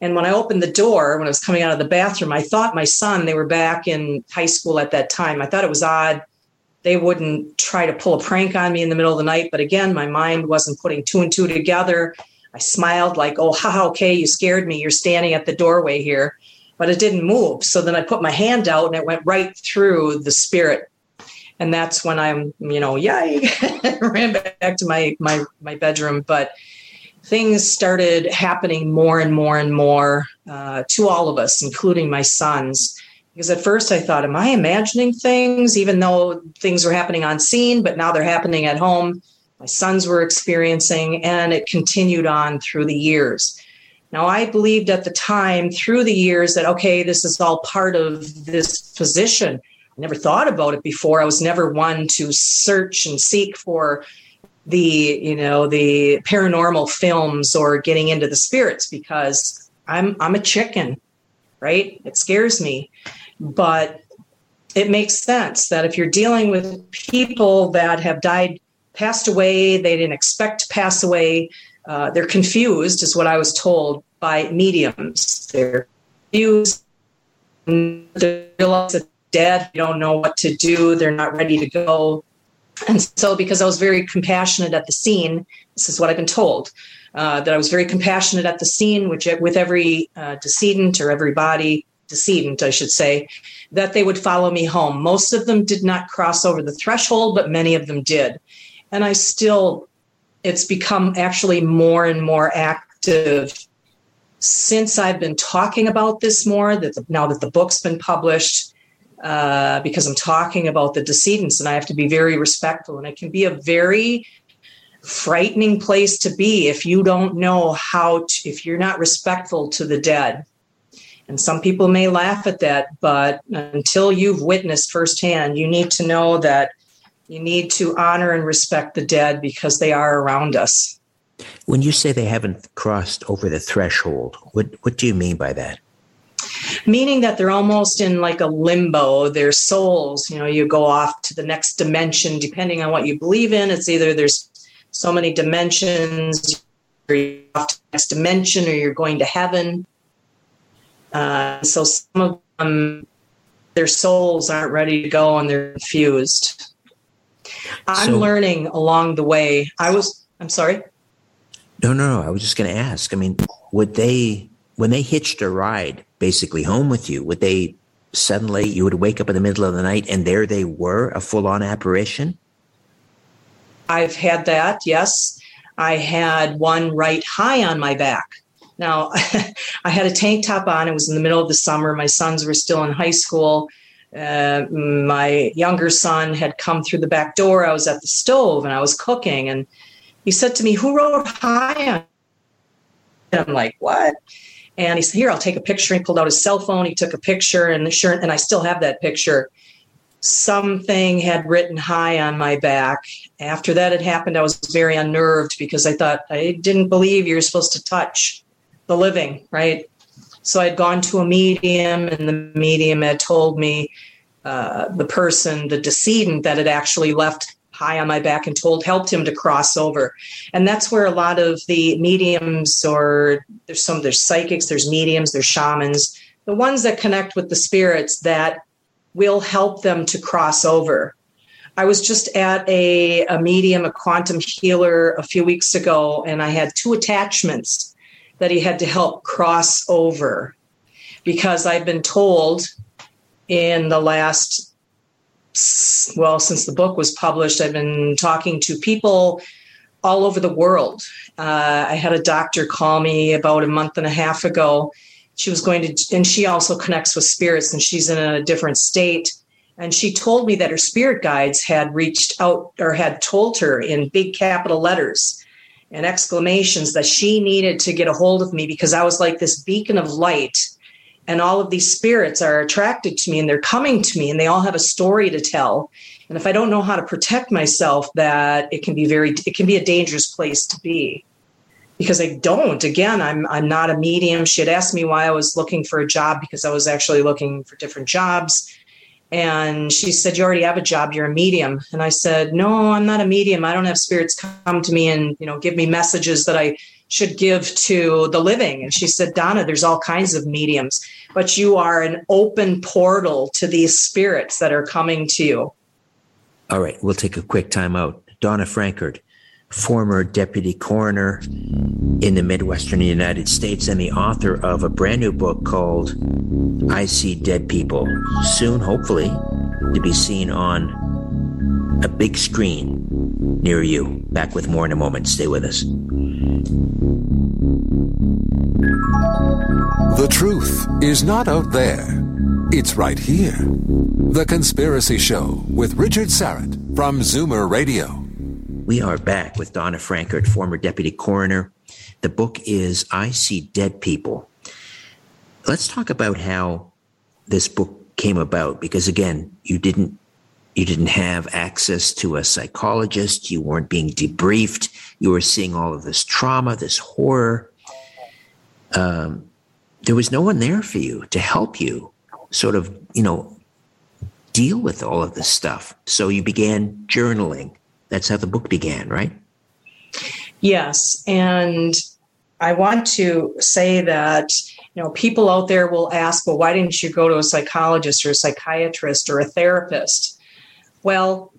And when I opened the door, when I was coming out of the bathroom, I thought my son, they were back in high school at that time. I thought it was odd they wouldn't try to pull a prank on me in the middle of the night. But again, my mind wasn't putting 2 and 2 together. I smiled like, oh, haha, okay, you scared me. You're standing at the doorway here. But it didn't move. So then I put my hand out and it went right through the spirit. And that's when I'm, you know, yay, ran back to my bedroom. But things started happening more and more and more to all of us, including my sons. Because at first I thought, am I imagining things? Even though things were happening on scene, but now they're happening at home. My sons were experiencing, and it continued on through the years. Now, I believed at the time through the years that, okay, this is all part of this position. I never thought about it before. I was never one to search and seek for the paranormal films or getting into the spirits, because I'm a chicken, right? It scares me. But it makes sense that if you're dealing with people that have died, passed away, they didn't expect to pass away, they're confused, is what I was told by mediums. They're confused. They realize that they're dead. They don't know what to do. They're not ready to go. And so, because I was very compassionate at the scene, this is what I've been told, that I was very compassionate at the scene, which with every decedent or everybody, decedent, I should say, that they would follow me home. Most of them did not cross over the threshold, but many of them did. And I still, it's become actually more and more active since I've been talking about this more, now that the book's been published, because I'm talking about the decedents, and I have to be very respectful. And it can be a very frightening place to be if you don't know if you're not respectful to the dead. And some people may laugh at that, but until you've witnessed firsthand, you need to know that you need to honor and respect the dead because they are around us. When you say they haven't crossed over the threshold, what do you mean by that? Meaning that they're almost in like a limbo, their souls, you go off to the next dimension, depending on what you believe in. It's either there's so many dimensions, or you're off to the next dimension, or you're going to heaven. So some of them, their souls aren't ready to go and they're confused. I'm learning along the way. I'm sorry. No. I was just going to ask. I mean, when they hitched a ride basically home with you, you would wake up in the middle of the night and there they were, a full-on apparition? I've had that, yes. I had one right high on my back. Now, I had a tank top on. It was in the middle of the summer. My sons were still in high school. My younger son had come through the back door. I was at the stove and I was cooking. And he said to me, "Who wrote high on?" And I'm like, "What?" And he said, "Here, I'll take a picture." He pulled out his cell phone. He took a picture, and I still have that picture. Something had written high on my back. After that had happened, I was very unnerved because I thought, I didn't believe you were supposed to touch the living, right? So I'd gone to a medium, and the medium had told me the person, the decedent that had actually left high on my back and helped him to cross over. And that's where a lot of the mediums, or there's psychics, there's mediums, there's shamans, the ones that connect with the spirits that will help them to cross over. I was just at a medium, a quantum healer, a few weeks ago, and I had two attachments that he had to help cross over, because I've been told in the last, since the book was published, I've been talking to people all over the world. I had a doctor call me about a month and a half ago. She was and she also connects with spirits, and she's in a different state. And she told me that her spirit guides had reached out, or had told her in big capital letters and exclamations that she needed to get a hold of me, because I was like this beacon of light, and all of these spirits are attracted to me and they're coming to me and they all have a story to tell. And if I don't know how to protect myself, that it can be a dangerous place to be, because I don't, again, I'm not a medium. She had asked me why I was looking for a job, because I was actually looking for different jobs. And she said, "You already have a job. You're a medium." And I said, "No, I'm not a medium. I don't have spirits come to me and, give me messages that I should give to the living." And she said, "Donna, there's all kinds of mediums, but you are an open portal to these spirits that are coming to you." All right. We'll take a quick time out. Donna Francart, former deputy coroner in the Midwestern United States and the author of a brand new book called I've Seen Dead People, soon, hopefully, to be seen on a big screen near you. Back with more in a moment. Stay with us. The truth is not out there. It's right here. The Conspiracy Show with Richard Syrett from Zoomer Radio. We are back with Donna Francart, former deputy coroner. The book is I See Dead People. Let's talk about how this book came about, because again, you didn't have access to a psychologist. You weren't being debriefed. You were seeing all of this trauma, this horror. There was no one there for you to help you sort of, deal with all of this stuff. So you began journaling. That's how the book began, right? Yes. And I want to say that, people out there will ask, well, why didn't you go to a psychologist or a psychiatrist or a therapist? Well,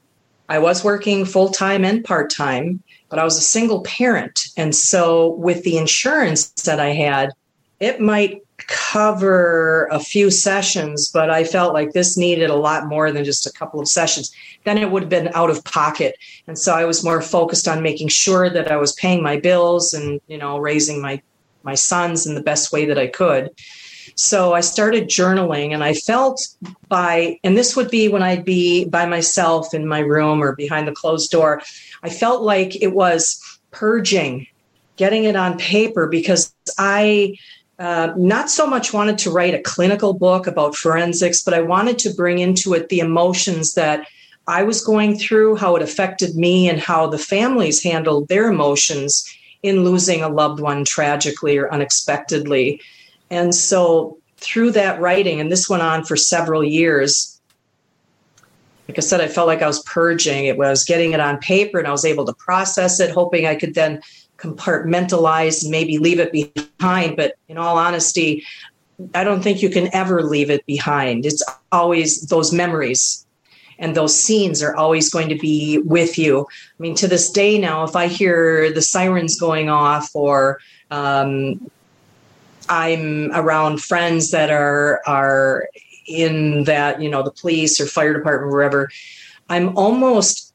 I was working full-time and part-time, but I was a single parent. And so with the insurance that I had, it might cover a few sessions, but I felt like this needed a lot more than just a couple of sessions. Then it would have been out of pocket. And so I was more focused on making sure that I was paying my bills and, raising my sons in the best way that I could. So I started journaling, and I felt and this would be when I'd be by myself in my room or behind the closed door, I felt like it was purging, getting it on paper, because I not so much wanted to write a clinical book about forensics, but I wanted to bring into it the emotions that I was going through, how it affected me, and how the families handled their emotions in losing a loved one tragically or unexpectedly. And so through that writing, and this went on for several years, like I said, I felt like I was purging. It was getting it on paper, and I was able to process it, hoping I could then compartmentalize and maybe leave it behind. But in all honesty, I don't think you can ever leave it behind. It's always those memories, and those scenes are always going to be with you. I mean, to this day now, if I hear the sirens going off or I'm around friends that are in that, the police or fire department, wherever, I'm almost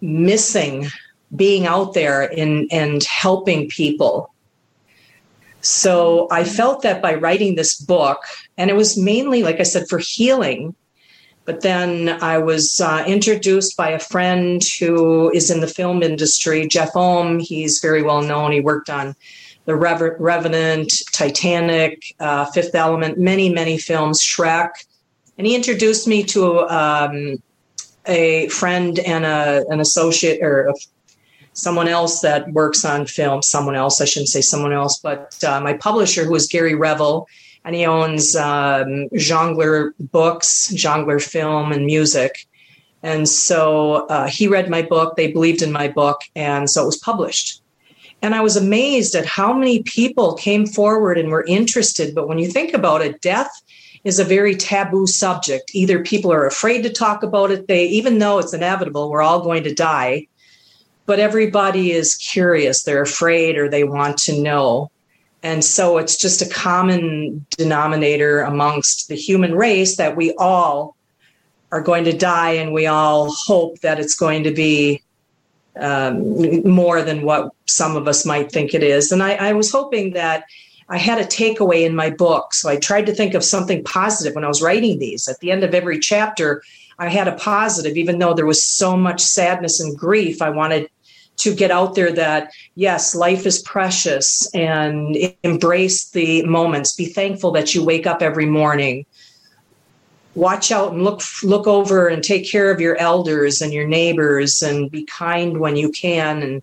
missing being out there and helping people. So I felt that by writing this book, and it was mainly, like I said, for healing. But then I was introduced by a friend who is in the film industry, Jeff Ohm. He's very well known. He worked on The Revenant, Titanic, Fifth Element, many, many films, Shrek. And he introduced me to a friend and an associate or someone else that works on film. Someone else, I shouldn't say someone else, but my publisher, who is Gary Revel, and he owns Jongler Books, Jongler Film and Music. And so he read my book. They believed in my book. And so it was published. And I was amazed at how many people came forward and were interested. But when you think about it, death is a very taboo subject. Either people are afraid to talk about it. Even though it's inevitable, we're all going to die. But everybody is curious. They're afraid or they want to know. And so it's just a common denominator amongst the human race that we all are going to die, and we all hope that it's going to be more than what some of us might think it is. And I was hoping that I had a takeaway in my book. So I tried to think of something positive when I was writing these. At the end of every chapter, I had a positive, even though there was so much sadness and grief. I wanted to get out there that, yes, life is precious, and embrace the moments. Be thankful that you wake up every morning. Watch out and look over and take care of your elders and your neighbors, and be kind when you can.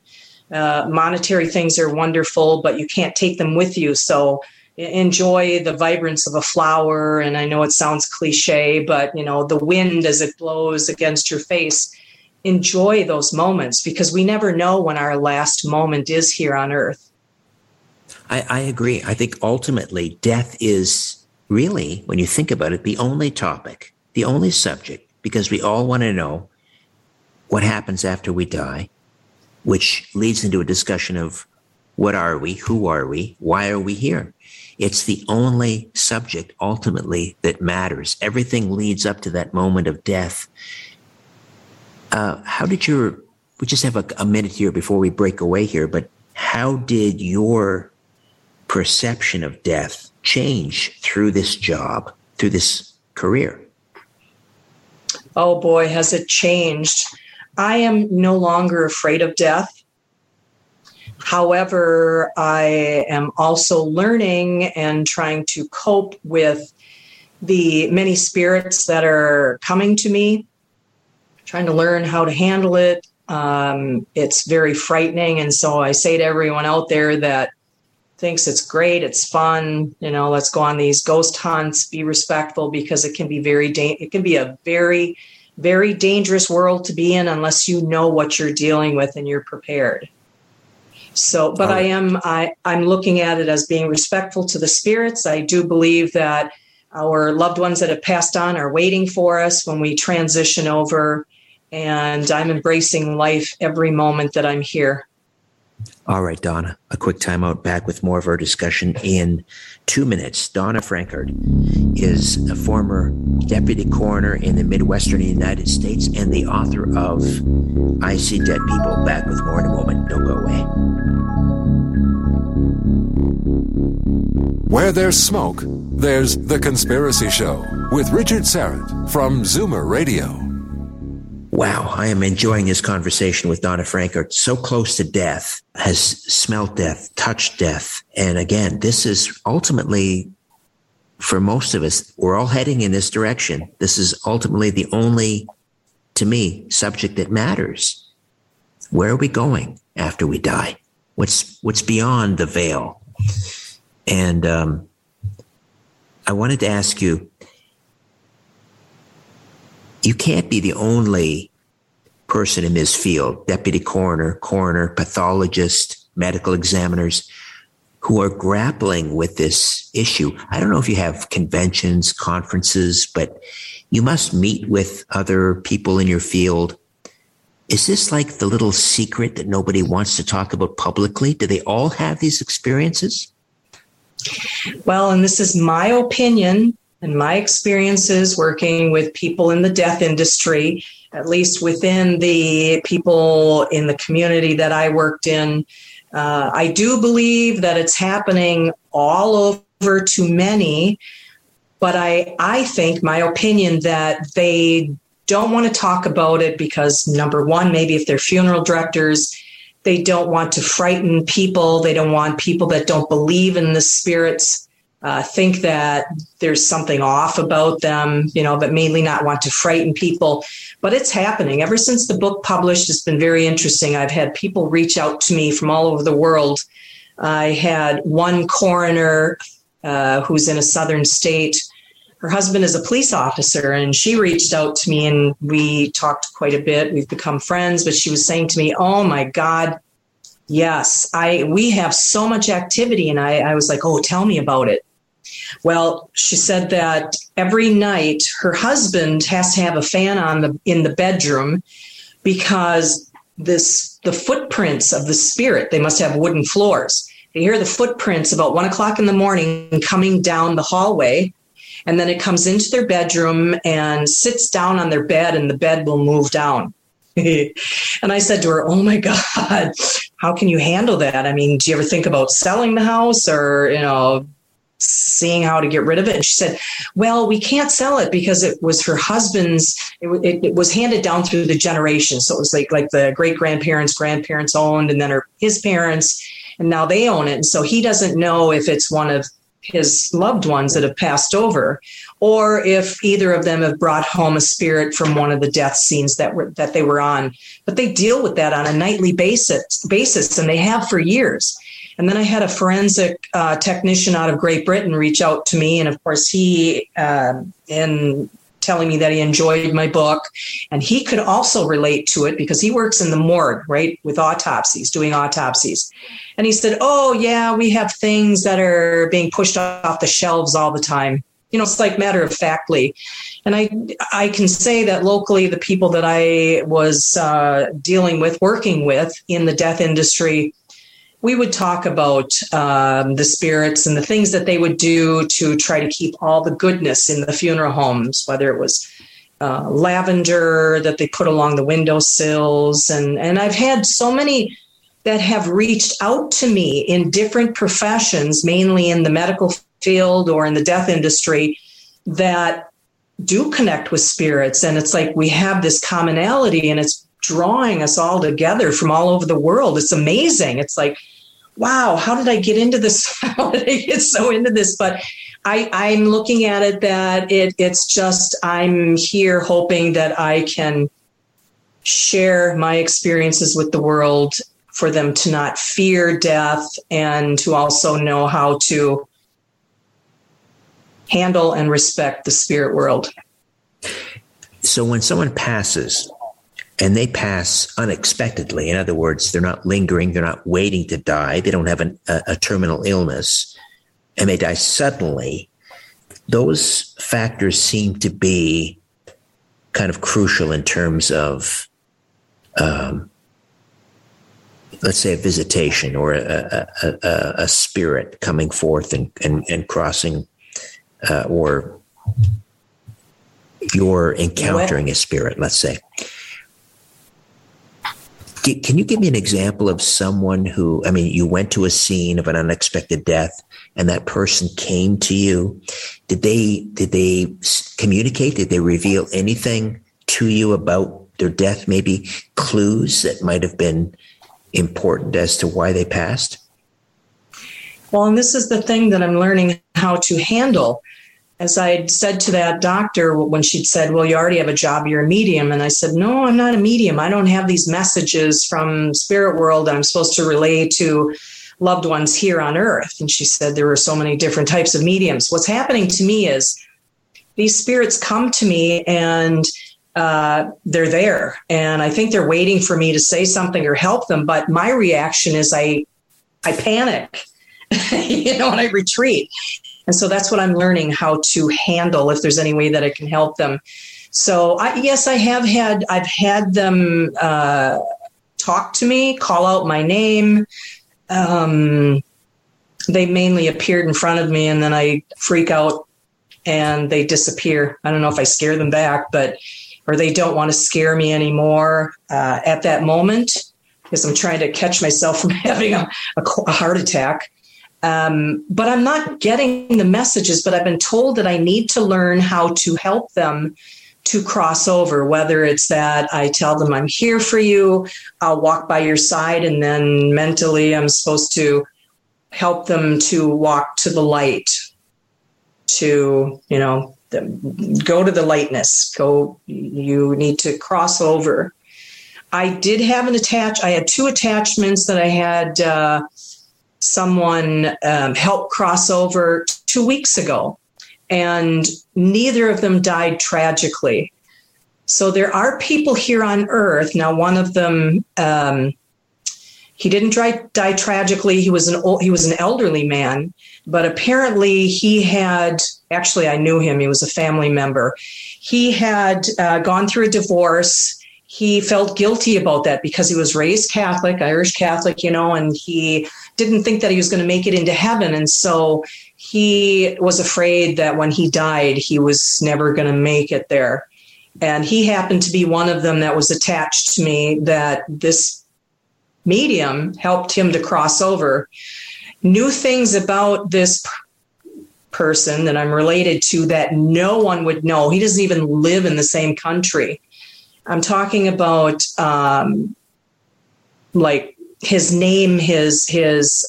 And monetary things are wonderful, but you can't take them with you. So enjoy the vibrance of a flower. And I know it sounds cliche, but, the wind as it blows against your face. Enjoy those moments, because we never know when our last moment is here on earth. I agree. I think ultimately death is really, when you think about it, the only topic, the only subject, because we all want to know what happens after we die, which leads into a discussion of what are we, who are we, why are we here? It's the only subject ultimately that matters. Everything leads up to that moment of death. How did your, we just have a minute here before we break away here, but how did your perception of death change through this job, through this career? Oh boy, has it changed. I am no longer afraid of death. However, I am also learning and trying to cope with the many spirits that are coming to me, trying to learn how to handle it. It's very frightening. And so I say to everyone out there that thinks it's great, it's fun, you know, let's go on these ghost hunts, be respectful, because it can be a very dangerous world to be in unless you know what you're dealing with and you're prepared. So, but I'm looking at it as being respectful to the spirits. I do believe that our loved ones that have passed on are waiting for us when we transition over, and I'm embracing life every moment that I'm here. All right, Donna, a quick timeout, back with more of our discussion in 2 minutes. Donna Francart is a former deputy coroner in the Midwestern United States and the author of I've Seen Dead People. Back with more in a moment. Don't go away. Where there's smoke, there's The Conspiracy Show with Richard Syrett from Zoomer Radio. Wow, I am enjoying this conversation with Donna Francart. So close to death, has smelled death, touched death. And again, this is ultimately, for most of us, we're all heading in this direction. This is ultimately the only, to me, subject that matters. Where are we going after we die? What's beyond the veil? And I wanted to ask you, you can't be the only person in this field, deputy coroner, pathologist, medical examiners, who are grappling with this issue. I don't know if you have conventions, conferences, but you must meet with other people in your field. Is this like the little secret that nobody wants to talk about publicly? Do they all have these experiences? Well, and this is my opinion. And my experiences working with people in the death industry, at least within the people in the community that I worked in, I do believe that it's happening all over to many. But I think, my opinion, that they don't want to talk about it because, number one, maybe if they're funeral directors, they don't want to frighten people. They don't want people that don't believe in the spirits think that there's something off about them, you know, but mainly not want to frighten people. But it's happening. Ever since the book published, it's been very interesting. I've had people reach out to me from all over the world. I had one coroner who's in a southern state. Her husband is a police officer, and she reached out to me, and we talked quite a bit. We've become friends, but she was saying to me, oh, my God, yes, we have so much activity. And I was like, oh, tell me about it. Well, she said that every night her husband has to have a fan on in the bedroom because the footprints of the spirit, they must have wooden floors. They hear the footprints about 1 o'clock in the morning coming down the hallway, and then it comes into their bedroom and sits down on their bed, and the bed will move down. And I said to her, oh, my God, how can you handle that? I mean, do you ever think about selling the house or, you know, seeing how to get rid of it? And she said, well, we can't sell it because it was her husband's. It was handed down through the generations. So it was like the great-grandparents, grandparents owned, and then his parents, and now they own it. And so he doesn't know if it's one of his loved ones that have passed over, or if either of them have brought home a spirit from one of the death scenes that they were on. But they deal with that on a nightly basis, and they have for years. And then I had a forensic technician out of Great Britain reach out to me. And of course, he, in telling me that he enjoyed my book, and he could also relate to it because he works in the morgue, right, with doing autopsies. And he said, oh, yeah, we have things that are being pushed off the shelves all the time. You know, it's like matter of factly. And I can say that locally, the people that I was working with in the death industry, we would talk about the spirits and the things that they would do to try to keep all the goodness in the funeral homes, whether it was lavender that they put along the windowsills. And I've had so many that have reached out to me in different professions, mainly in the medical field or in the death industry, that do connect with spirits. And it's like we have this commonality and it's drawing us all together from all over the world. It's amazing. It's like, wow, how did I get into this? How did I get so into this? But I'm looking at it that it's just, I'm here hoping that I can share my experiences with the world for them to not fear death and to also know how to handle and respect the spirit world. So when someone passes, and they pass unexpectedly, in other words, they're not lingering, they're not waiting to die, they don't have a terminal illness, and they die suddenly, those factors seem to be kind of crucial in terms of, let's say, a visitation or a spirit coming forth and crossing or you're encountering a spirit, let's say. Can you give me an example of someone who, I mean, you went to a scene of an unexpected death and that person came to you. Did they communicate? Did they reveal anything to you about their death? Maybe clues that might have been important as to why they passed? Well, and this is the thing that I'm learning how to handle. As I said to that doctor when she'd said, well, you already have a job, you're a medium. And I said, no, I'm not a medium. I don't have these messages from spirit world that I'm supposed to relay to loved ones here on earth. And she said, there are so many different types of mediums. What's happening to me is these spirits come to me and they're there. And I think they're waiting for me to say something or help them. But my reaction is I panic, and I retreat. And so that's what I'm learning how to handle if there's any way that I can help them. So I've had them talk to me, call out my name. They mainly appeared in front of me and then I freak out and they disappear. I don't know if I scare them back, or they don't want to scare me anymore at that moment because I'm trying to catch myself from having a heart attack. But I'm not getting the messages, but I've been told that I need to learn how to help them to cross over, whether it's that I tell them I'm here for you, I'll walk by your side, and then mentally I'm supposed to help them to walk to the light, to, go to the lightness, you need to cross over. I had two attachments that I had, someone helped cross over 2 weeks ago, and neither of them died tragically. So there are people here on earth. Now, one of them, he didn't die tragically. He was an elderly man, but apparently I knew him. He was a family member. He had gone through a divorce. He felt guilty about that because he was raised Catholic, Irish Catholic, and he didn't think that he was going to make it into heaven. And so he was afraid that when he died, he was never going to make it there. And he happened to be one of them that was attached to me, that this medium helped him to cross over. Knew things about this person that I'm related to that no one would know. He doesn't even live in the same country. I'm talking about his name, his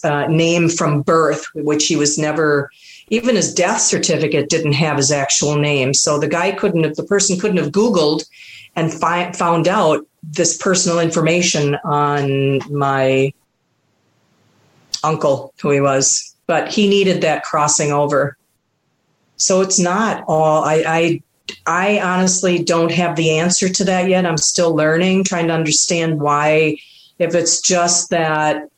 name from birth, which he was never, even his death certificate didn't have his actual name. So the person couldn't have Googled and found out this personal information on my uncle, who he was, but he needed that crossing over. So it's not all, I honestly don't have the answer to that yet. I'm still learning, trying to understand why, if it's just that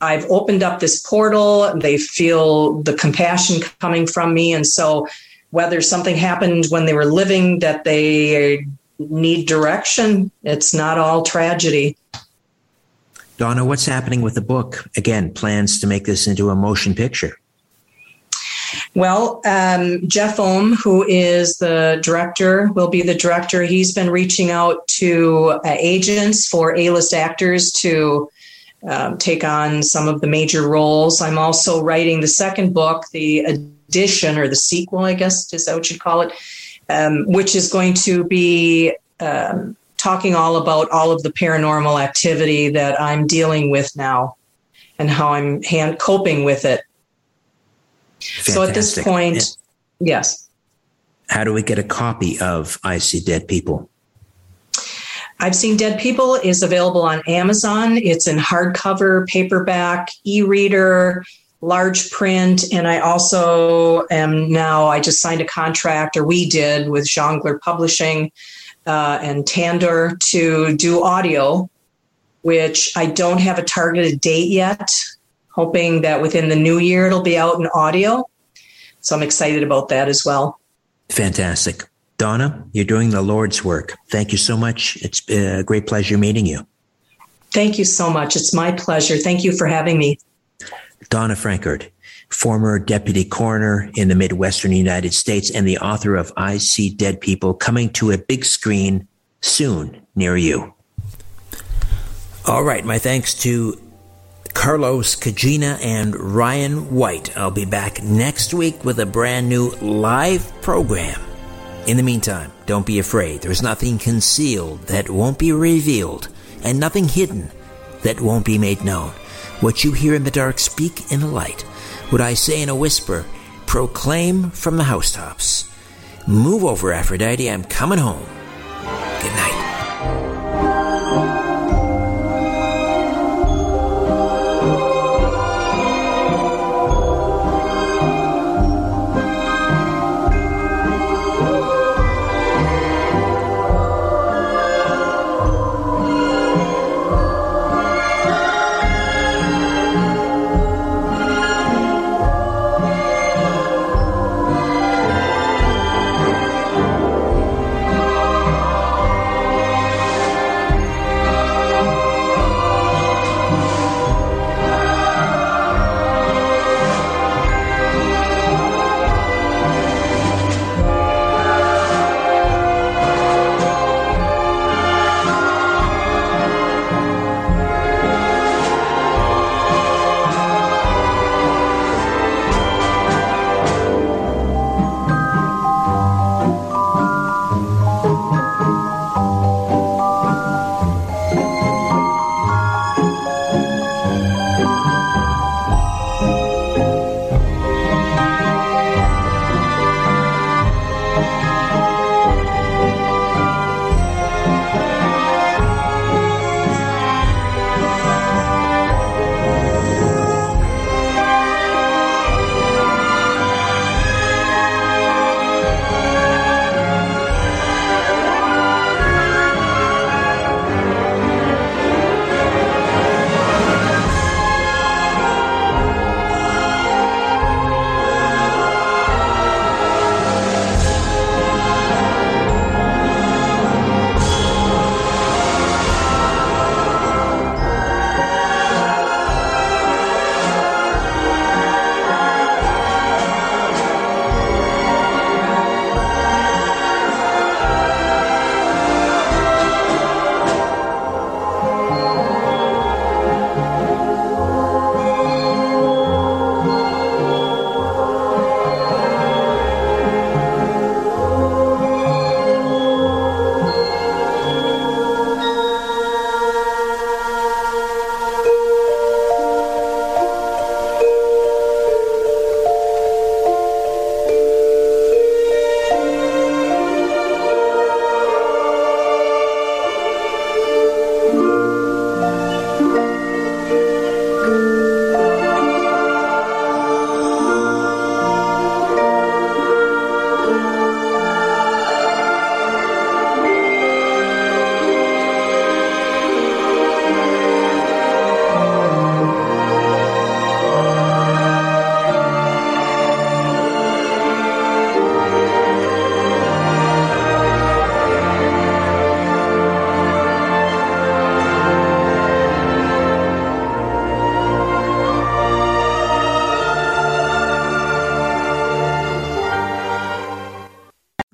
I've opened up this portal, they feel the compassion coming from me. And so whether something happened when they were living that they need direction, it's not all tragedy. Donna, what's happening with the book? Again, plans to make this into a motion picture. Well, Jeff Ohm, who is the director, will be the director. He's been reaching out to agents for A-list actors to take on some of the major roles. I'm also writing the second book, the edition or the sequel, I guess, is that what you'd call it, which is going to be talking all about all of the paranormal activity that I'm dealing with now and how I'm coping with it. Fantastic. So at this point, yes. How do we get a copy of I've Seen Dead People? I've Seen Dead People is available on Amazon. It's in hardcover, paperback, e-reader, large print. And I also am now, I just signed a contract, or we did, with Jongler Publishing and Tandor to do audio, which I don't have a targeted date yet. Hoping that within the new year, it'll be out in audio. So I'm excited about that as well. Fantastic. Donna, you're doing the Lord's work. Thank you so much. It's a great pleasure meeting you. Thank you so much. It's my pleasure. Thank you for having me. Donna Francart, former deputy coroner in the Midwestern United States and the author of I See Dead People, coming to a big screen soon near you. All right. My thanks to Carlos Kajina and Ryan White. I'll be back next week with a brand new live program. In the meantime, don't be afraid. There's nothing concealed that won't be revealed, and nothing hidden that won't be made known. What you hear in the dark, speak in the light. What I say in a whisper, proclaim from the housetops. Move over, Aphrodite. I'm coming home. Good night.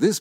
This